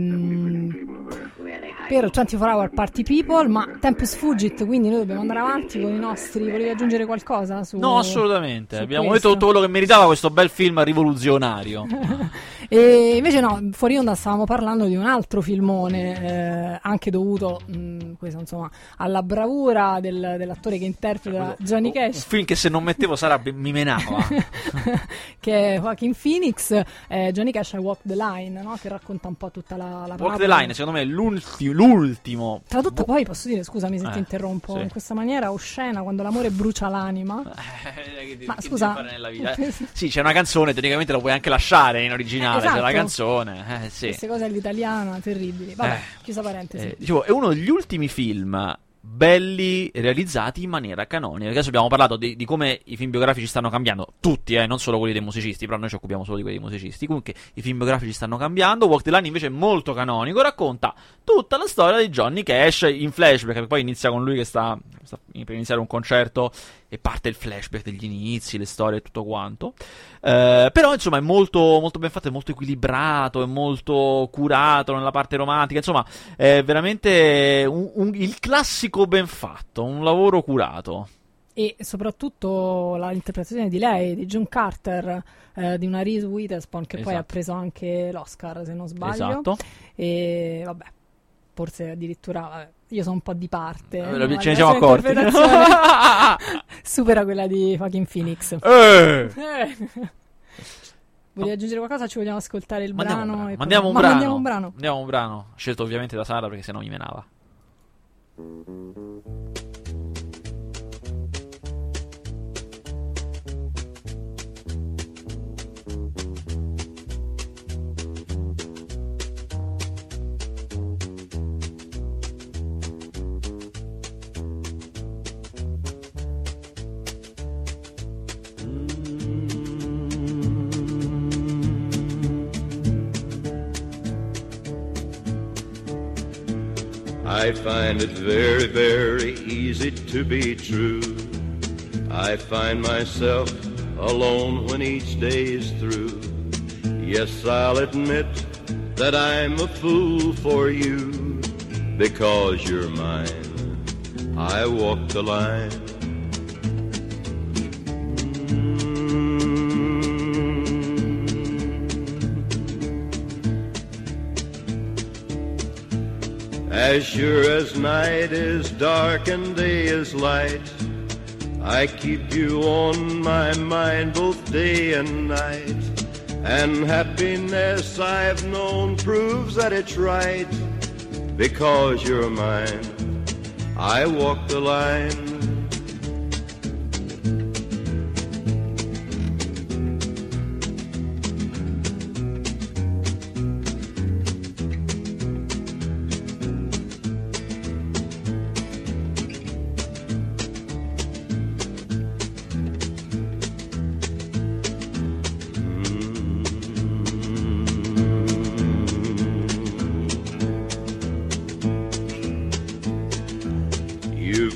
24 Hour Party People, ma Tempus Fugit, quindi noi dobbiamo andare avanti con i nostri. Volevi aggiungere qualcosa? No, assolutamente, abbiamo detto tutto quello che meritava questo bel film rivoluzionario. E invece no, fuori onda stavamo parlando di un altro filmone, anche dovuto questo, insomma, alla bravura dell'attore che interpreta Johnny Cash. Un film che se non mettevo sarebbe mi menava. Che è Joaquin Phoenix, Johnny Cash e Walk the Line, no? Che racconta un po' tutta la Walk the Line, secondo me è l'ultimo. Tradotto poi, posso dire, scusami se ti interrompo, sì, in questa maniera oscena, quando l'amore brucia l'anima. Ma che scusa, fare nella vita? Sì, c'è una canzone, teoricamente la puoi anche lasciare in originale. Esatto. C'è la canzone, sì. Queste cose all'italiana terribili. Vabbè, chiusa parentesi. Dicevo, è uno degli ultimi film belli realizzati in maniera canonica. Adesso abbiamo parlato di come i film biografici stanno cambiando, tutti, non solo quelli dei musicisti, però noi ci occupiamo solo di quelli dei musicisti. Comunque i film biografici stanno cambiando. Walk the Line invece è molto canonico, racconta tutta la storia di Johnny Cash in flashback, poi inizia con lui che sta per iniziare un concerto e parte il flashback degli inizi, le storie e tutto quanto, però insomma è molto, molto ben fatto, è molto equilibrato, è molto curato nella parte romantica, insomma è veramente il classico ben fatto, un lavoro curato. E soprattutto l'interpretazione di lei, di June Carter, di una Reese Witherspoon che poi ha preso anche l'Oscar, se non sbaglio. Esatto. E vabbè, forse addirittura io sono un po' di parte, ce ne siamo accorti. Supera quella di Joaquin Phoenix. Volevi aggiungere qualcosa? Ci vogliamo ascoltare il brano? Mandiamo un brano. Mandiamo un brano scelto ovviamente da Sara, perché sennò mi menava. I find it very, very easy to be true. I find myself alone when each day is through. Yes, I'll admit that I'm a fool for you. Because you're mine, I walk the line. As sure as night is dark and day is light, I keep you on my mind both day and night. And happiness I've known proves that it's right. Because you're mine, I walk the line.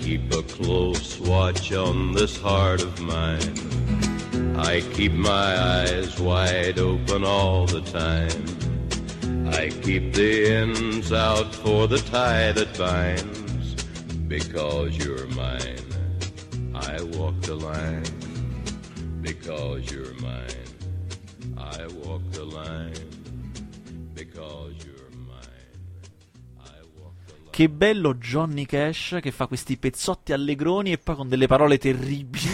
Keep a close watch on this heart of mine. I keep my eyes wide open all the time. I keep the ends out for the tie that binds. Because you're mine, I walk the line. Because you're mine, I walk the line. Because you're... Che bello Johnny Cash che fa questi pezzotti allegroni e poi con delle parole terribili.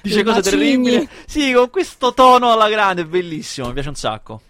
Dice cose terribili. Sì, con questo tono alla grande, bellissimo, mi piace un sacco.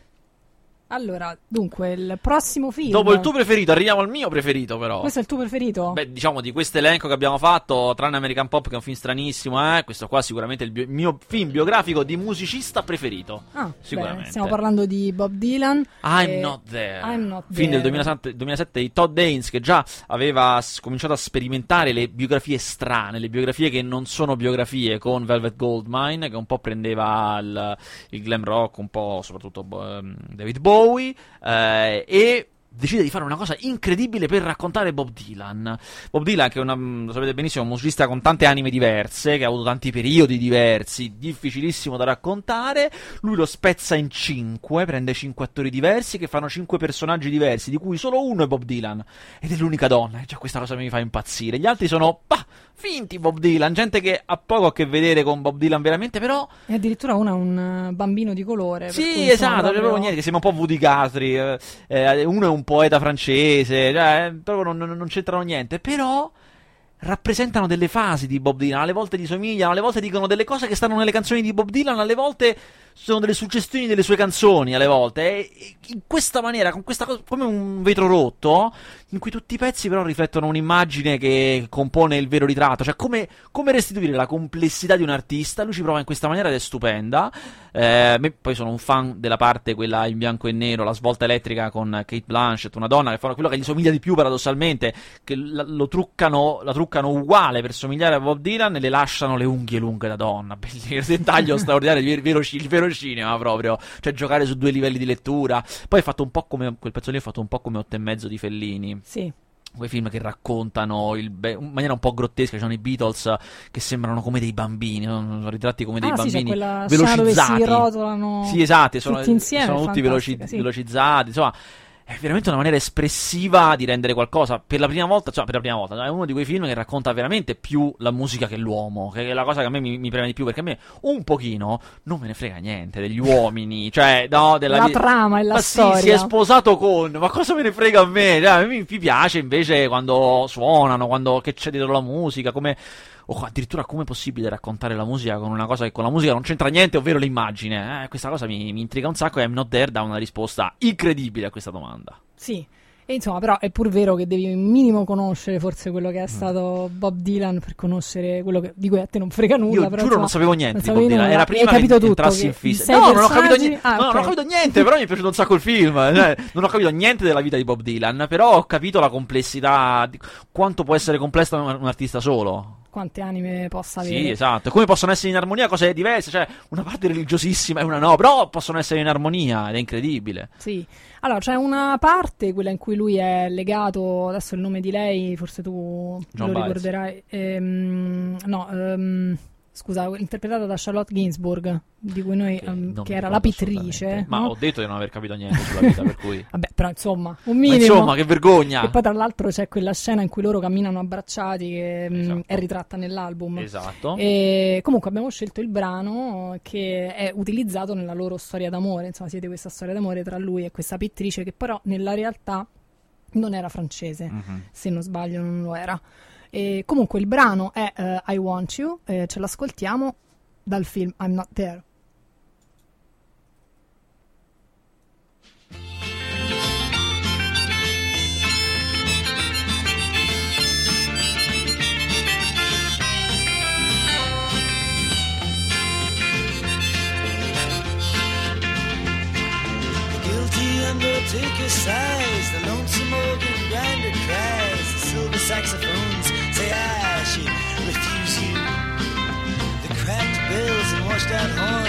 Allora, dunque, il prossimo film. Dopo il tuo preferito, arriviamo al mio preferito, però. Questo è il tuo preferito? Beh, diciamo, di questo elenco che abbiamo fatto, tranne American Pop, che è un film stranissimo, questo qua sicuramente è il mio film biografico di musicista preferito. Ah, sicuramente. Beh, stiamo parlando di Bob Dylan. I'm Not There. Film del 2007 di Todd Haynes, che già aveva cominciato a sperimentare le biografie strane, le biografie che non sono biografie, con Velvet Goldmine, che un po' prendeva il glam rock, un po' soprattutto David Bowie. E decide di fare una cosa incredibile per raccontare Bob Dylan. Bob Dylan, che lo sapete benissimo, è un musicista con tante anime diverse, che ha avuto tanti periodi diversi, difficilissimo da raccontare. Lui lo spezza in 5, prende 5 attori diversi che fanno 5 personaggi diversi, di cui solo uno è Bob Dylan ed è l'unica donna, e già questa cosa mi fa impazzire. Gli altri sono finti Bob Dylan, gente che ha poco a che vedere con Bob Dylan veramente, però... E addirittura una un bambino di colore. Sì, esatto, proprio niente, che sembra un po' Woody Guthrie, uno è un poeta francese, cioè, proprio non c'entrano niente, però rappresentano delle fasi di Bob Dylan, alle volte gli somigliano, alle volte dicono delle cose che stanno nelle canzoni di Bob Dylan, alle volte sono delle suggestioni delle sue canzoni, alle volte, e in questa maniera, con questa cosa, come un vetro rotto, in cui tutti i pezzi però riflettono un'immagine che compone il vero ritratto, cioè come restituire la complessità di un artista. Lui ci prova in questa maniera ed è stupenda. Poi sono un fan della parte, quella in bianco e nero, la svolta elettrica con Cate Blanchett, una donna che fa quello che gli somiglia di più paradossalmente, che la truccano uguale per somigliare a Bob Dylan, e le lasciano le unghie lunghe da donna. Il dettaglio straordinario, il vero cinema proprio, cioè giocare su due livelli di lettura. Poi è fatto un po' come quel pezzo lì, è fatto un po' come 8 e mezzo di Fellini. Sì, quei film che raccontano in maniera un po' grottesca. Ci sono i Beatles che sembrano come dei bambini, sono ritratti come dei bambini, sì, velocizzati, si rotolano, sì, esatto, sono tutti insieme, sono tutti velocizzati, insomma. È veramente una maniera espressiva di rendere qualcosa. Per la prima volta, è uno di quei film che racconta veramente più la musica che l'uomo, che è la cosa che a me mi preme di più, perché a me un pochino non me ne frega niente degli uomini, cioè no, della trama e la storia. Sì, si è sposato con, ma cosa me ne frega a me? Cioè, a me mi piace invece quando suonano, quando che c'è dietro la musica, come o addirittura come è possibile raccontare la musica con una cosa che con la musica non c'entra niente, ovvero l'immagine. Questa cosa mi intriga un sacco, e I'm Not There dà una risposta incredibile a questa domanda. Sì, e insomma, però è pur vero che devi un minimo conoscere forse quello che è stato Bob Dylan per conoscere quello di cui a te non frega nulla. Io però, giuro, insomma, non sapevo niente di Bob Dylan, era prima che entrassi in fissa. No, non ho capito niente, non ho capito niente, però mi è piaciuto un sacco il film. Non ho capito niente della vita di Bob Dylan, però ho capito la complessità, di quanto può essere complessa un artista solo. Quante anime possa avere. Sì, esatto. Come possono essere in armonia cose diverse, cioè una parte religiosissima e una no, però possono essere in armonia, ed è incredibile. Sì. Allora, c'è una parte, quella in cui lui è legato, adesso il nome di lei, forse tu John lo Biles. Ricorderai. Scusa, interpretata da Charlotte Gainsbourg, di cui noi che era la pittrice, ma no? Ho detto di non aver capito niente sulla vita, per cui vabbè, però insomma, un minimo. Ma insomma, che vergogna. E poi tra l'altro c'è quella scena in cui loro camminano abbracciati, che esatto, è ritratta nell'album. Esatto. E comunque abbiamo scelto il brano che è utilizzato nella loro storia d'amore, insomma, siete questa storia d'amore tra lui e questa pittrice, che però nella realtà non era francese, se non sbaglio non lo era. E comunque il brano è I Want You, ce l'ascoltiamo dal film I'm Not There. Guilty undertaker sighs, the lonesome organ grinder cries, the silver saxophones say I should refuse you. The cracked bells and washed out horns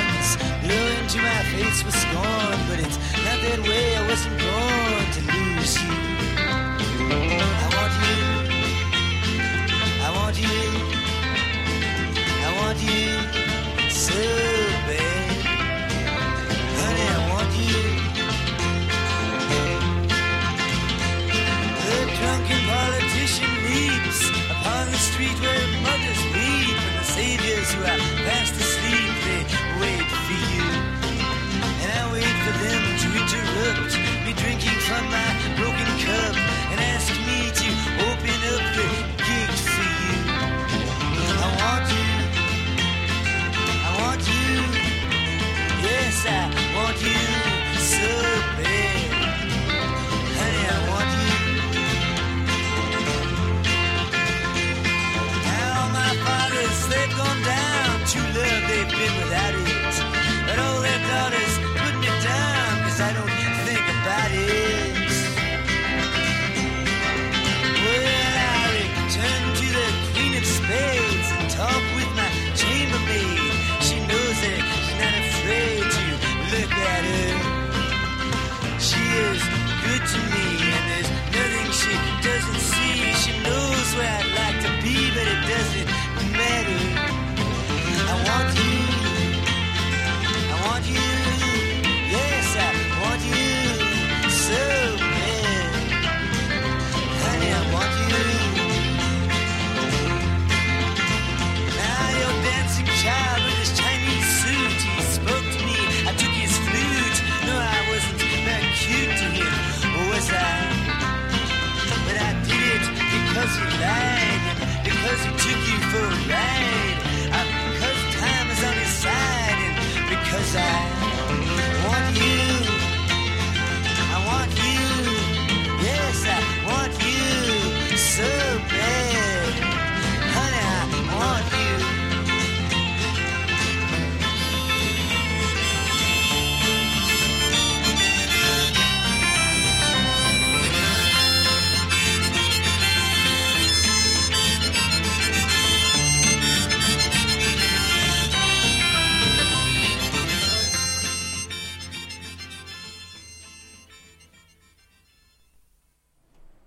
because he took you for a ride, because time is on his side, and because I want you, yes, I want you so bad, honey, I want you.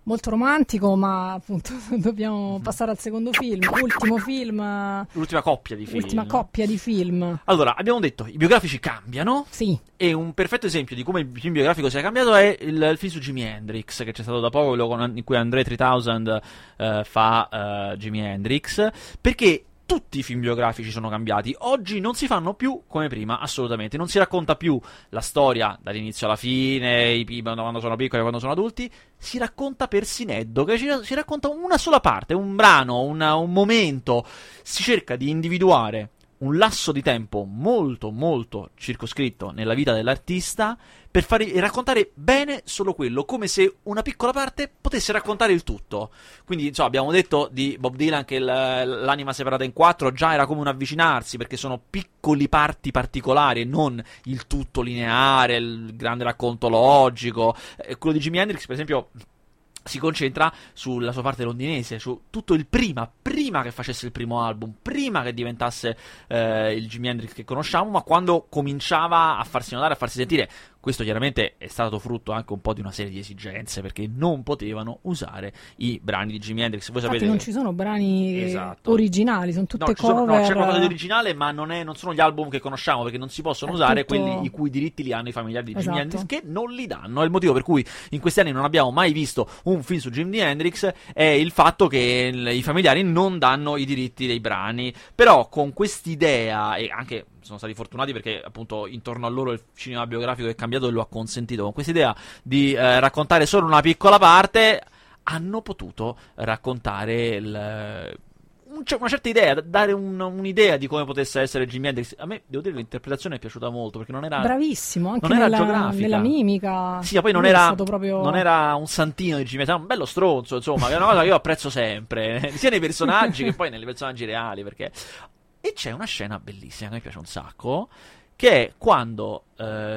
Molto romantico, ma appunto dobbiamo passare al secondo film, ultimo film. L'ultima coppia di film. Ultima coppia di film. Allora, abbiamo detto, i biografici cambiano. Sì. E un perfetto esempio di come il film biografico sia cambiato è il film su Jimi Hendrix, che c'è stato da poco, in cui André 3000 fa Jimi Hendrix, perché tutti i film biografici sono cambiati. Oggi non si fanno più come prima, assolutamente. Non si racconta più la storia dall'inizio alla fine, quando sono piccoli e quando sono adulti. Si racconta per sineddo, che si racconta una sola parte, un brano, un momento. Si cerca di individuare un lasso di tempo molto, molto circoscritto nella vita dell'artista per raccontare bene solo quello, come se una piccola parte potesse raccontare il tutto. Quindi, insomma, abbiamo detto di Bob Dylan che l'anima separata in quattro già era come un avvicinarsi, perché sono piccoli parti particolari e non il tutto lineare, il grande racconto logico. Quello di Jimi Hendrix, per esempio, si concentra sulla sua parte londinese, su tutto il prima che facesse il primo album, prima che diventasse il Jimi Hendrix che conosciamo, ma quando cominciava a farsi notare, a farsi sentire. Questo chiaramente è stato frutto anche un po' di una serie di esigenze, perché non potevano usare i brani di Jimi Hendrix. Voi sapete, non ci sono brani originali, sono tutte cover. No, c'è qualcosa di originale, ma non sono gli album che conosciamo, perché non si possono usare quelli i cui diritti li hanno i familiari di Jimi Hendrix, che non li danno. È il motivo per cui in questi anni non abbiamo mai visto un film su Jimi Hendrix, è il fatto che i familiari non danno i diritti dei brani. Però con quest'idea, e anche sono stati fortunati perché appunto intorno a loro il cinema biografico è cambiato e lo ha consentito, con questa idea di raccontare solo una piccola parte, hanno potuto raccontare una certa idea, dare un'idea di come potesse essere Jimi Hendrix. A me, devo dire, l'interpretazione è piaciuta molto, perché non era bravissimo, anche non era geografica, nella mimica. Sì, ma poi non era un santino di Jimi, era un bello stronzo, insomma, che è una cosa che io apprezzo sempre, sia nei personaggi che poi nei personaggi reali, perché. E c'è una scena bellissima che mi piace un sacco, che è quando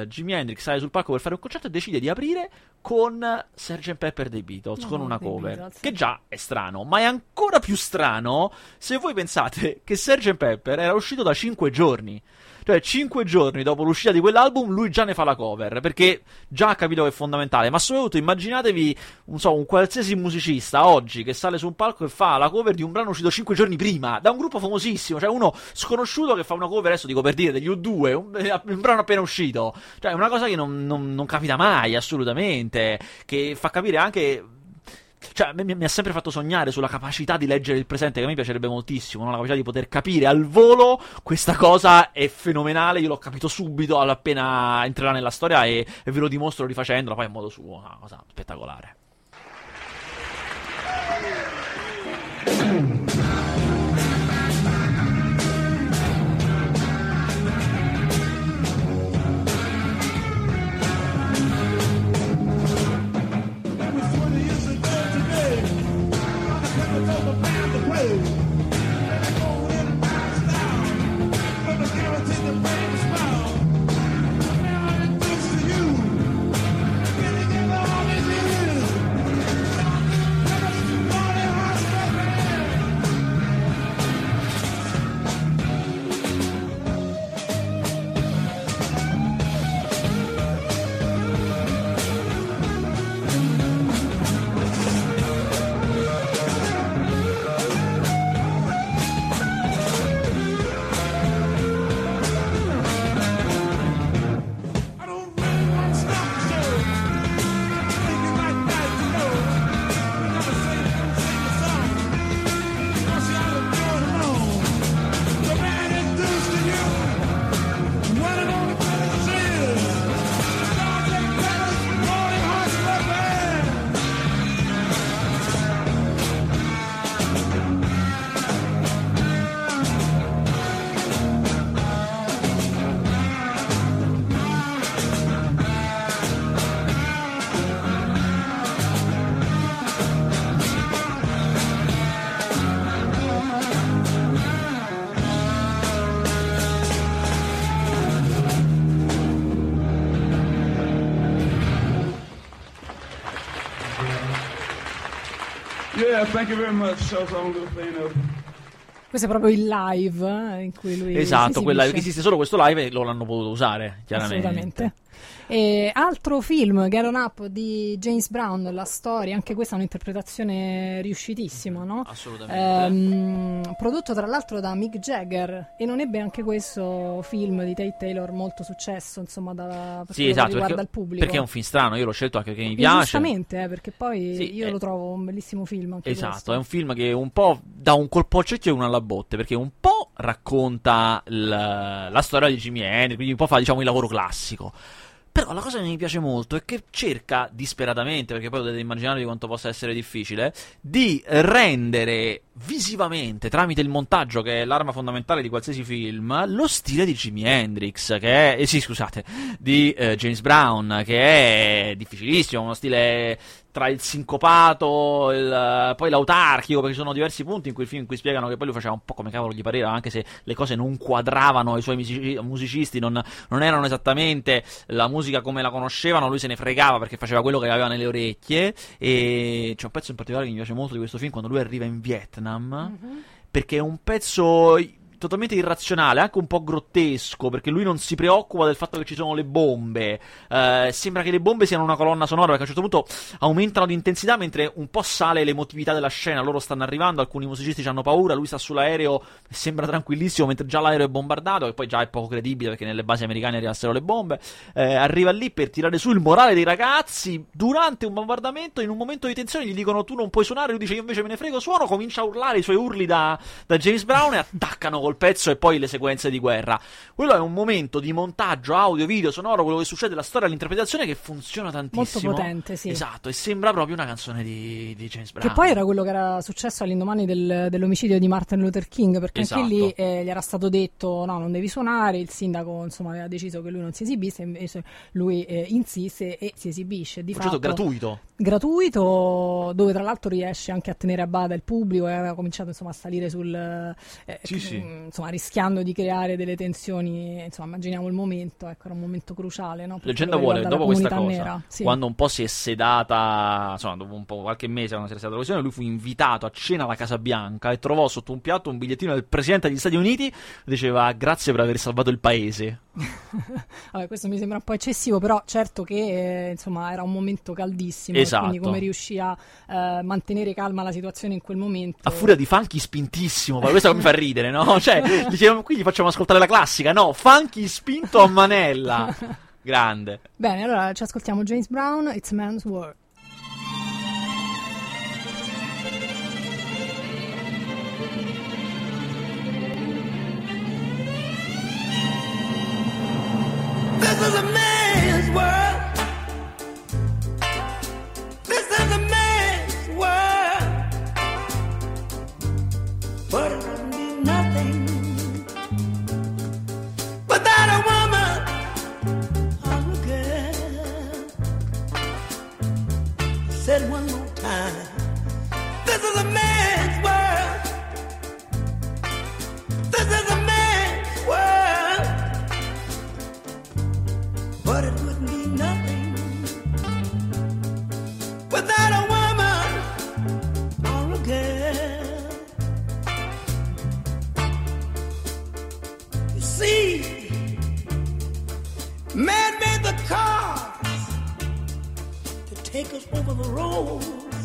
Jimi Hendrix sale sul palco per fare un concerto e decide di aprire con Sgt. Pepper dei Beatles, con una cover, che già è strano, ma è ancora più strano se voi pensate che Sgt. Pepper era uscito da 5 giorni. Cioè, 5 giorni dopo l'uscita di quell'album, lui già ne fa la cover, perché già ha capito che è fondamentale. Ma soprattutto immaginatevi, non so, un qualsiasi musicista oggi che sale su un palco e fa la cover di un brano uscito 5 giorni prima, da un gruppo famosissimo. Cioè, uno sconosciuto che fa una cover, adesso dico per dire, degli U2, un brano appena uscito. Cioè, è una cosa che non capita mai, assolutamente, che fa capire anche. Cioè, mi ha sempre fatto sognare sulla capacità di leggere il presente, che a me piacerebbe moltissimo, no? La capacità di poter capire al volo questa cosa è fenomenale, io l'ho capito subito appena entrerà nella storia e ve lo dimostro rifacendola poi in modo suo, una cosa spettacolare. Yeah, thank you very much. Questo è proprio il live in cui lui esatto, quella esiste solo questo live e lo l'hanno potuto usare, chiaramente. Assolutamente. E altro film, Get On Up di James Brown, la storia, anche questa è un'interpretazione riuscitissima, no? Assolutamente. Prodotto tra l'altro da Mick Jagger, e non ebbe anche questo film di Tate Taylor molto successo, insomma, da sì, esatto, riguarda il pubblico. Perché è un film strano, io l'ho scelto anche perché mi piace. Giustamente, perché poi sì, io lo trovo un bellissimo film anche esatto, questo. È un film che un po' dà un colpo al cerchio e uno alla botte, perché un po' racconta la storia di Jimi Hendrix, quindi un po' fa, diciamo, il lavoro classico. Però la cosa che mi piace molto è che cerca disperatamente, perché poi potete immaginarvi quanto possa essere difficile, di rendere visivamente, tramite il montaggio, che è l'arma fondamentale di qualsiasi film, lo stile di Jimi Hendrix, che è, di James Brown, che è difficilissimo, uno stile tra il sincopato, poi l'autarchico, perché ci sono diversi punti in cui il film in cui spiegano che poi lui faceva un po' come cavolo gli pareva, anche se le cose non quadravano ai suoi musicisti, non erano esattamente la musica come la conoscevano, lui se ne fregava perché faceva quello che aveva nelle orecchie. E c'è un pezzo in particolare che mi piace molto di questo film, quando lui arriva in Vietnam, perché è un pezzo totalmente irrazionale, anche un po' grottesco, perché lui non si preoccupa del fatto che ci sono le bombe, sembra che le bombe siano una colonna sonora, perché a un certo punto aumentano di intensità mentre un po' sale l'emotività della scena. Loro stanno arrivando, alcuni musicisti hanno paura, lui sta sull'aereo, sembra tranquillissimo mentre già l'aereo è bombardato, e poi già è poco credibile perché nelle basi americane arrivassero le bombe. Arriva lì per tirare su il morale dei ragazzi durante un bombardamento, in un momento di tensione gli dicono tu non puoi suonare, lui dice io invece me ne frego, suono, comincia a urlare i suoi urli da James Brown e attaccano col pezzo e poi le sequenze di guerra. Quello è un momento di montaggio audio, video, sonoro, quello che succede, la storia, l'interpretazione, che funziona tantissimo, molto potente, sì, esatto, e sembra proprio una canzone di James Brown, che poi era quello che era successo all'indomani dell'omicidio di Martin Luther King, perché esatto, anche lì gli era stato detto no, non devi suonare, il sindaco insomma aveva deciso che lui non si esibisse, invece lui insiste e si esibisce di fatto, gratuito, dove tra l'altro riesce anche a tenere a bada il pubblico, e aveva cominciato insomma a salire sul insomma rischiando di creare delle tensioni, insomma immaginiamo il momento, ecco, era un momento cruciale, no? Leggenda vuole che dopo questa cosa quando un po' si è sedata, insomma dopo un po' qualche mese, quando si è sedata la questione, lui fu invitato a cena alla Casa Bianca e trovò sotto un piatto un bigliettino del presidente degli Stati Uniti, diceva grazie per aver salvato il paese. Vabbè, questo mi sembra un po' eccessivo, però certo che insomma era un momento caldissimo, esatto, quindi come riuscì a mantenere calma la situazione in quel momento, a furia di funky spintissimo, ma questo mi fa ridere, no? Cioè dicevamo qui gli facciamo ascoltare la classica, no, funky spinto a manella. Grande. Bene, allora ci ascoltiamo James Brown, It's a Man's World. This is a man's world. This is a man's world. But it wouldn't be nothing without a woman or a girl. Said one more time. This is a man's world. This is a man's world. But it wouldn't be nothing without a woman or a girl. You see, man made the cars to take us over the roads.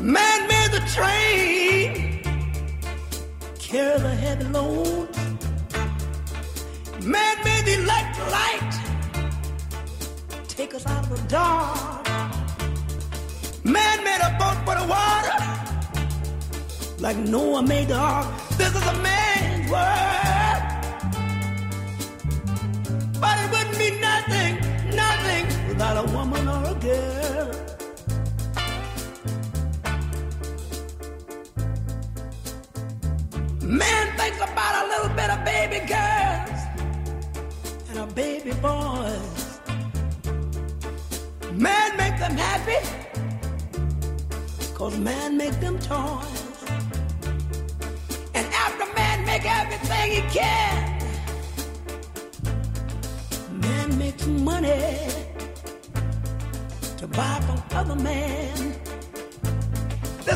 Man made the train carry the heavy loads. Man made the light take us out of the dark. Man made a boat for the water, like Noah made the ark. This is a man's world, but it wouldn't be nothing, nothing without a woman or a girl. Man thinks about a little bit of baby girls and a baby boys. Man make them happy, cause man make them toys. And after man make everything he can, man makes money to buy from other men.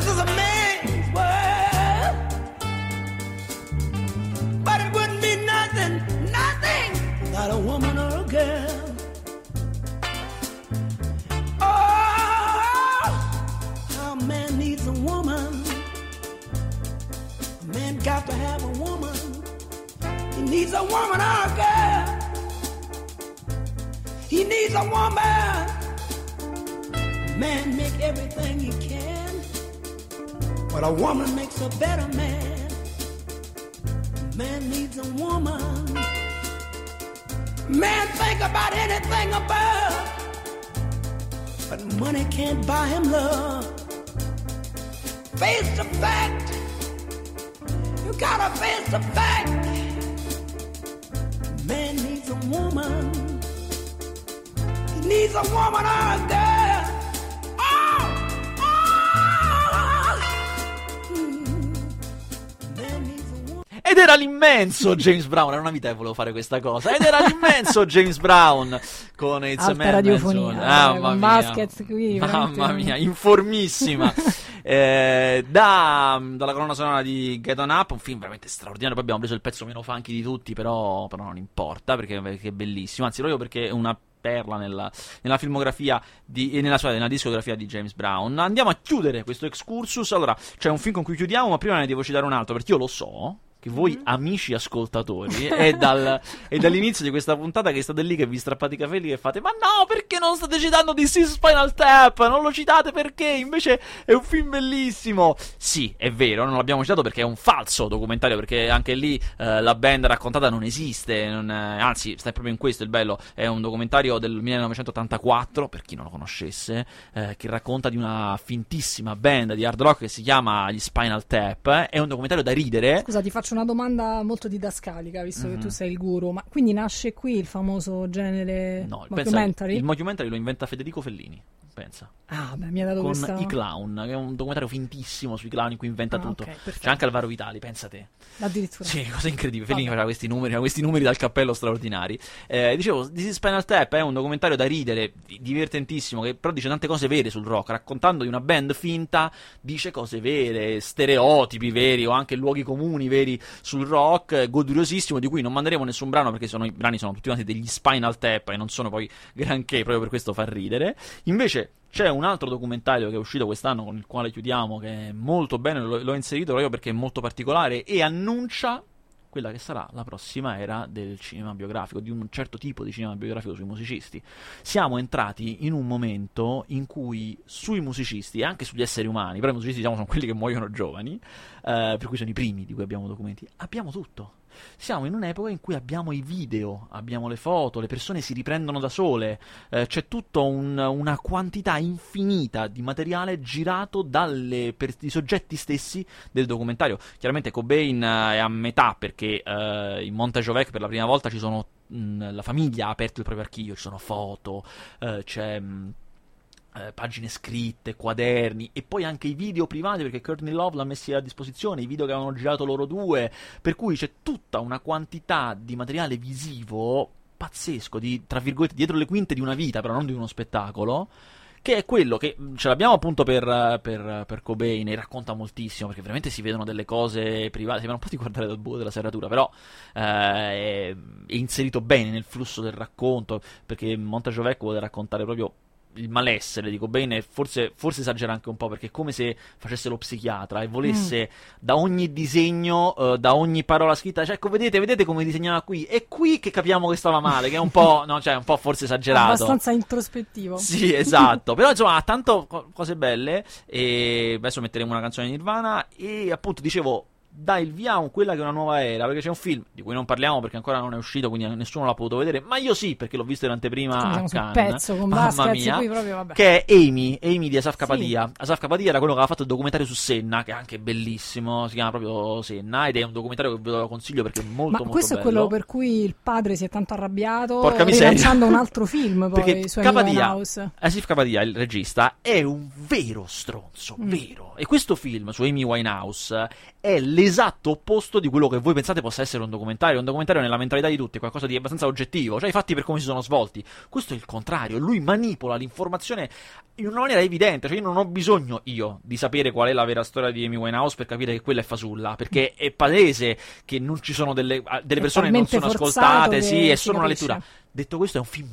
is a man's world, but it wouldn't be nothing, nothing without a woman or a girl. Oh, how a man needs a woman. A man got to have a woman. He needs a woman or a girl. He needs a woman. Man make everything he can, but a woman makes a better man. Man needs a woman. Man think about anything above, but money can't buy him love. Face the fact, you gotta face the fact. Man needs a woman. He needs a woman or a girl. Ed era l'immenso James Brown, era una vita che volevo fare questa cosa, ed era l'immenso James Brown con It's a Man, radiofonia, con Vasquez qui, mamma mia, informissima. Dalla colonna sonora di Get On Up, un film veramente straordinario. Poi abbiamo preso il pezzo meno funky di tutti, però non importa, perché è bellissimo, anzi proprio perché è una perla nella filmografia e nella discografia di James Brown. Andiamo a chiudere questo excursus. Allora, c'è un film con cui chiudiamo, ma prima ne devo citare un altro, perché io lo so che voi amici ascoltatori è dall'inizio di questa puntata che state lì che vi strappate i capelli e fate: ma no, perché non state citando DC Spinal Tap? Non lo citate perché invece è un film bellissimo. Sì, è vero, non l'abbiamo citato perché è un falso documentario, perché anche lì la band raccontata non esiste, anzi sta proprio in questo il bello. È un documentario del 1984, per chi non lo conoscesse, che racconta di una fintissima band di hard rock che si chiama gli Spinal Tap. È un documentario da ridere. Scusa, ti faccio una domanda molto didascalica, visto che tu sei il guru, ma quindi nasce qui il famoso genere mockumentary? Il mockumentary lo inventa Federico Fellini, pensa. Ah, beh, mi ha dato questa... Con i clown, che è un documentario fintissimo sui clown in cui inventa tutto. Okay, c'è anche Alvaro Vitali, pensa te. Addirittura. Sì, cosa incredibile. Vabbè. Fellini faceva questi numeri dal cappello straordinari. Dicevo, This is Spinal Tap è un documentario da ridere, divertentissimo, che però dice tante cose vere sul rock, raccontando di una band finta, dice cose vere, stereotipi veri o anche luoghi comuni veri sul rock, goduriosissimo, di cui non manderemo nessun brano perché i brani sono tutti quanti degli Spinal Tap e non sono poi granché, proprio per questo far ridere. Invece c'è un altro documentario che è uscito quest'anno, con il quale chiudiamo, che è molto bene, l'ho inserito proprio perché è molto particolare e annuncia quella che sarà la prossima era del cinema biografico, di un certo tipo di cinema biografico sui musicisti. Siamo entrati in un momento in cui sui musicisti e anche sugli esseri umani, però i musicisti, diciamo, sono quelli che muoiono giovani, per cui sono i primi di cui abbiamo documenti, abbiamo tutto. Siamo in un'epoca in cui abbiamo i video, abbiamo le foto, le persone si riprendono da sole, c'è tutta una quantità infinita di materiale girato per i soggetti stessi del documentario. Chiaramente Cobain è a metà, perché in Montejovac per la prima volta ci sono la famiglia ha aperto il proprio archivio, ci sono foto, c'è... pagine scritte, quaderni e poi anche i video privati, perché Courtney Love l'ha messi a disposizione, i video che avevano girato loro due, per cui c'è tutta una quantità di materiale visivo pazzesco, di, tra virgolette, dietro le quinte di una vita, però non di uno spettacolo, che è quello che ce l'abbiamo appunto per Cobain, e racconta moltissimo, perché veramente si vedono delle cose private, sembra un po' di guardare dal buco della serratura, però è inserito bene nel flusso del racconto, perché Montejovac vuole raccontare proprio il malessere, dico bene, forse esagera anche un po', perché è come se facesse lo psichiatra e volesse da ogni disegno, da ogni parola scritta, cioè, ecco, vedete come disegnava qui, è qui che capiamo che stava male, che è un po', no, cioè, un po' forse esagerato, abbastanza introspettivo. Sì, esatto. Però insomma ha tanto cose belle, e adesso metteremo una canzone di Nirvana e appunto dicevo dà il via a quella che è una nuova era, perché c'è un film di cui non parliamo perché ancora non è uscito, quindi nessuno l'ha potuto vedere, ma io sì, perché l'ho visto in anteprima a Cannes, pezzo con mamma mia, qui proprio, vabbè. Che è Amy di Asaf Kapadia. Sì. Asaf Kapadia era quello che aveva fatto il documentario su Senna, che è anche bellissimo, si chiama proprio Senna, ed è un documentario che ve lo consiglio perché è molto ma molto bello. Ma questo è quello per cui il padre si è tanto arrabbiato, rilanciando un altro film poi, perché Asaf Kapadia, il regista, è un vero stronzo, vero, e questo film su Amy Winehouse è l'esatto l'esatto opposto di quello che voi pensate possa essere un documentario. Un documentario nella mentalità di tutti è qualcosa di abbastanza oggettivo, cioè i fatti per come si sono svolti. Questo è il contrario, lui manipola l'informazione in una maniera evidente, cioè io non ho bisogno di sapere qual è la vera storia di Amy Winehouse per capire che quella è fasulla, perché è palese che non ci sono delle persone che non sono ascoltate, sì, è solo una lettura. Detto questo, è un film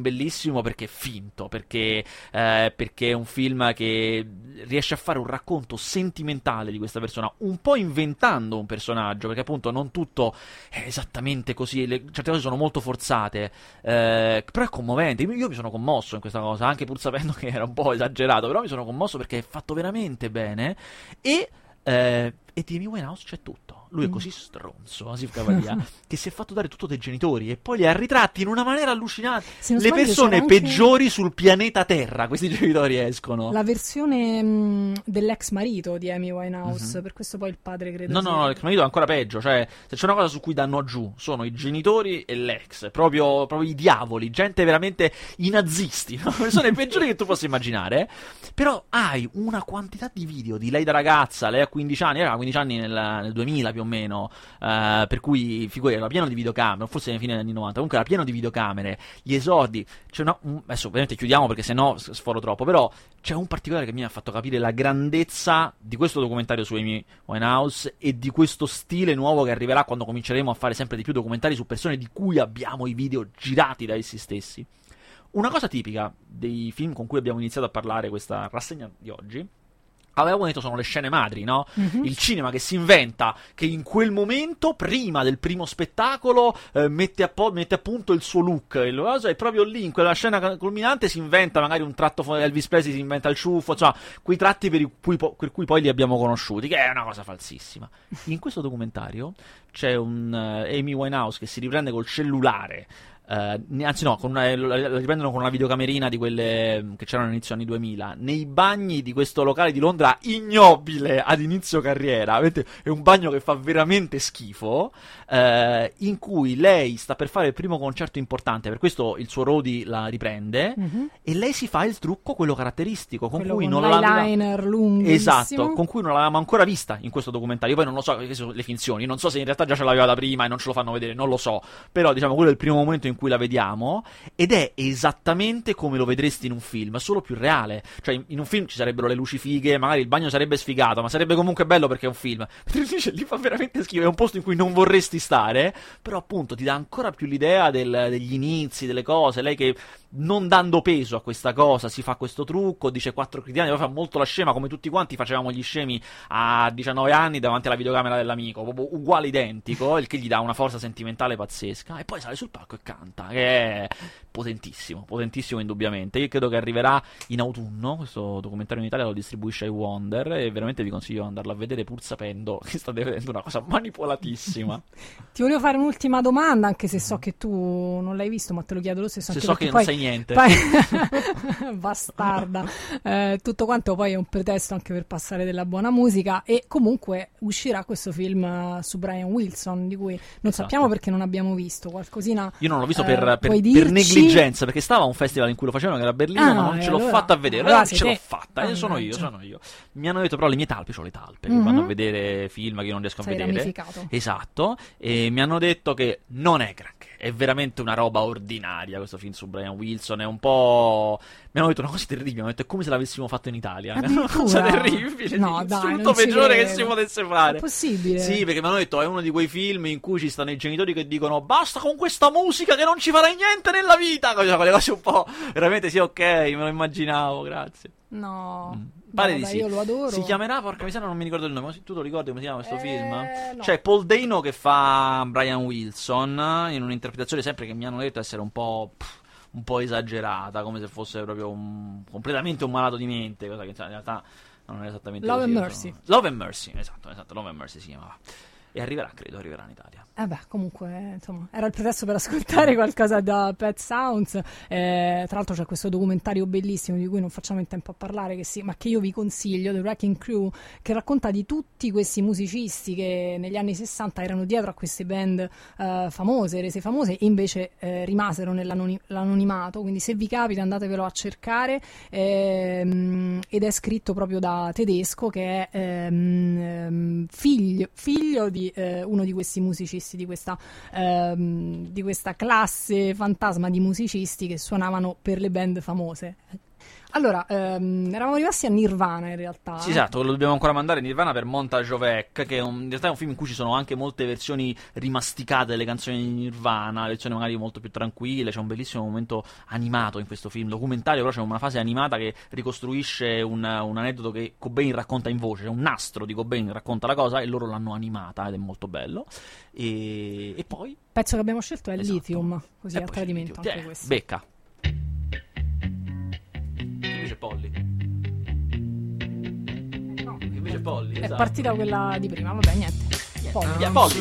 bellissimo perché è finto, perché è un film che riesce a fare un racconto sentimentale di questa persona, un po' inventando un personaggio, perché appunto non tutto è esattamente così, certe cose sono molto forzate, però è commovente. Io mi sono commosso in questa cosa, anche pur sapendo che era un po' esagerato, però mi sono commosso perché è fatto veramente bene, e di Amy Winehouse c'è tutto. Lui è così stronzo, che si è fatto dare tutto dai genitori e poi li ha ritratti in una maniera allucinante. Le persone peggiori sul pianeta Terra, questi genitori escono. La versione dell'ex marito di Amy Winehouse, per questo poi il padre credo. No, l'ex marito è ancora peggio, cioè se c'è una cosa su cui danno giù sono i genitori e l'ex, proprio i diavoli, gente veramente i nazisti, no? Persone peggiori che tu possa immaginare. Però hai una quantità di video di lei da ragazza, lei a 15 anni, era a 15 anni nel 2000 più o meno, per cui figura era pieno di videocamere, forse alla fine degli anni 90, comunque era pieno di videocamere, gli esordi, adesso ovviamente chiudiamo perché sennò sforo troppo, però c'è un particolare che mi ha fatto capire la grandezza di questo documentario su Amy Winehouse e di questo stile nuovo che arriverà quando cominceremo a fare sempre di più documentari su persone di cui abbiamo i video girati da essi stessi. Una cosa tipica dei film con cui abbiamo iniziato a parlare questa rassegna di oggi, avevamo detto, sono le scene madri, no? Il cinema che si inventa, che in quel momento, prima del primo spettacolo, mette a punto il suo look, e proprio lì, in quella scena culminante, si inventa magari un tratto, Elvis Presley si inventa il ciuffo, cioè quei tratti per cui poi li abbiamo conosciuti, che è una cosa falsissima. In questo documentario c'è un Amy Winehouse che si riprende col cellulare, la riprendono con una videocamerina di quelle che c'erano all'inizio anni 2000 nei bagni di questo locale di Londra ignobile ad inizio carriera. È un bagno che fa veramente schifo, in cui lei sta per fare il primo concerto importante, per questo il suo roadie la riprende, e lei si fa il trucco, quello caratteristico con cui non l'avevamo ancora vista in questo documentario. Io poi non lo so, perché sono le finzioni, non so se in realtà già ce l'aveva da prima e non ce lo fanno vedere, non lo so, però diciamo quello è il primo momento in cui la vediamo ed è esattamente come lo vedresti in un film, solo più reale. Cioè in un film ci sarebbero le luci fighe, magari il bagno sarebbe sfigato, ma sarebbe comunque bello perché è un film. Lì fa veramente schifo, è un posto in cui non vorresti stare, però appunto ti dà ancora più l'idea degli inizi, delle cose. Lei che non dando peso a questa cosa si fa questo trucco, dice 4 cristiani, poi fa molto la scema, come tutti quanti facevamo gli scemi a 19 anni davanti alla videocamera dell'amico, proprio uguale identico, il che gli dà una forza sentimentale pazzesca, e poi sale sul palco e canta, che è potentissimo indubbiamente. Io credo che arriverà in autunno questo documentario in Italia, lo distribuisce iWonder, e veramente vi consiglio di andarlo a vedere pur sapendo che state vedendo una cosa manipolatissima. Ti volevo fare un'ultima domanda, anche se so che tu non l'hai visto, ma te lo chiedo lo stesso, se so che non sai niente bastarda, tutto quanto poi è un pretesto anche per passare della buona musica, e comunque uscirà questo film su Brian Wilson di cui non sappiamo perché non abbiamo visto qualcosina. Io non l'ho visto per negligenza, perché stava a un festival in cui lo facevano, che era a Berlino, ma non ce l'ho fatta a vedere. Allora ce l'ho fatta, sono io. Mi hanno detto però le mie talpe, che vanno a vedere film che io non riesco a vedere. Ramificato. Esatto, e mi hanno detto che non è granché, è veramente una roba ordinaria questo film su Brian Wilson, è un po'... Mi hanno detto una cosa terribile, mi hanno detto è come se l'avessimo fatto in Italia, è una cosa terribile, tutto peggiore che si potesse fare. È possibile? Sì, perché mi hanno detto è uno di quei film in cui ci stanno i genitori che dicono basta con questa musica che non ci farai niente nella vita, quelle cose un po' veramente. Sì, ok, me lo immaginavo, grazie. No, pare di sì. Io lo adoro. Si chiamerà, porca miseria, non mi ricordo il nome. Tu lo ricordi come si chiama questo film? No. Cioè Paul Dano che fa Brian Wilson in un'interpretazione sempre che mi hanno detto essere un po' esagerata, come se fosse proprio completamente un malato di mente, cosa che in realtà non è esattamente Love così. Love and Mercy, esatto, Love and Mercy si chiamava. E arriverà in Italia. Comunque, insomma, era il pretesto per ascoltare qualcosa da Pet Sounds. Tra l'altro c'è questo documentario bellissimo di cui non facciamo in tempo a parlare, che io vi consiglio, The Wrecking Crew, che racconta di tutti questi musicisti che negli anni 60 erano dietro a queste band famose, rese famose, e invece rimasero nell'anonimato. Quindi se vi capita andatevelo a cercare, ed è scritto proprio da Tedesco, che è figlio io di uno di questi musicisti di questa classe fantasma di musicisti che suonavano per le band famose. Allora, eravamo rimasti a Nirvana in realtà. Sì, esatto, lo dobbiamo ancora mandare, Nirvana, per Montajovec, che è in realtà è un film in cui ci sono anche molte versioni rimasticate delle canzoni di Nirvana, versioni magari molto più tranquille. C'è un bellissimo momento animato in questo film documentario, però c'è una fase animata che ricostruisce un aneddoto che Cobain racconta in voce. C'è un nastro di Cobain, racconta la cosa e loro l'hanno animata ed è molto bello. E poi il pezzo che abbiamo scelto è esatto. Lithium, così a tradimento anche questo. Becca Polly. No, invece Polly. È esatto. Partita quella di prima, vabbè, niente.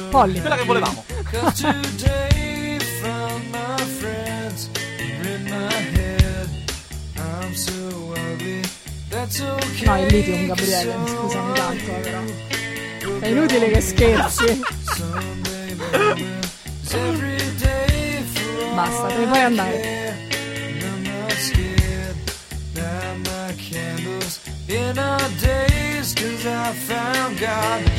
Polly. Quella che volevamo. No, è Lithium, Gabriele, scusami tanto, però. È inutile che scherzi. Basta, te ne puoi andare. In our days, 'cause I found God.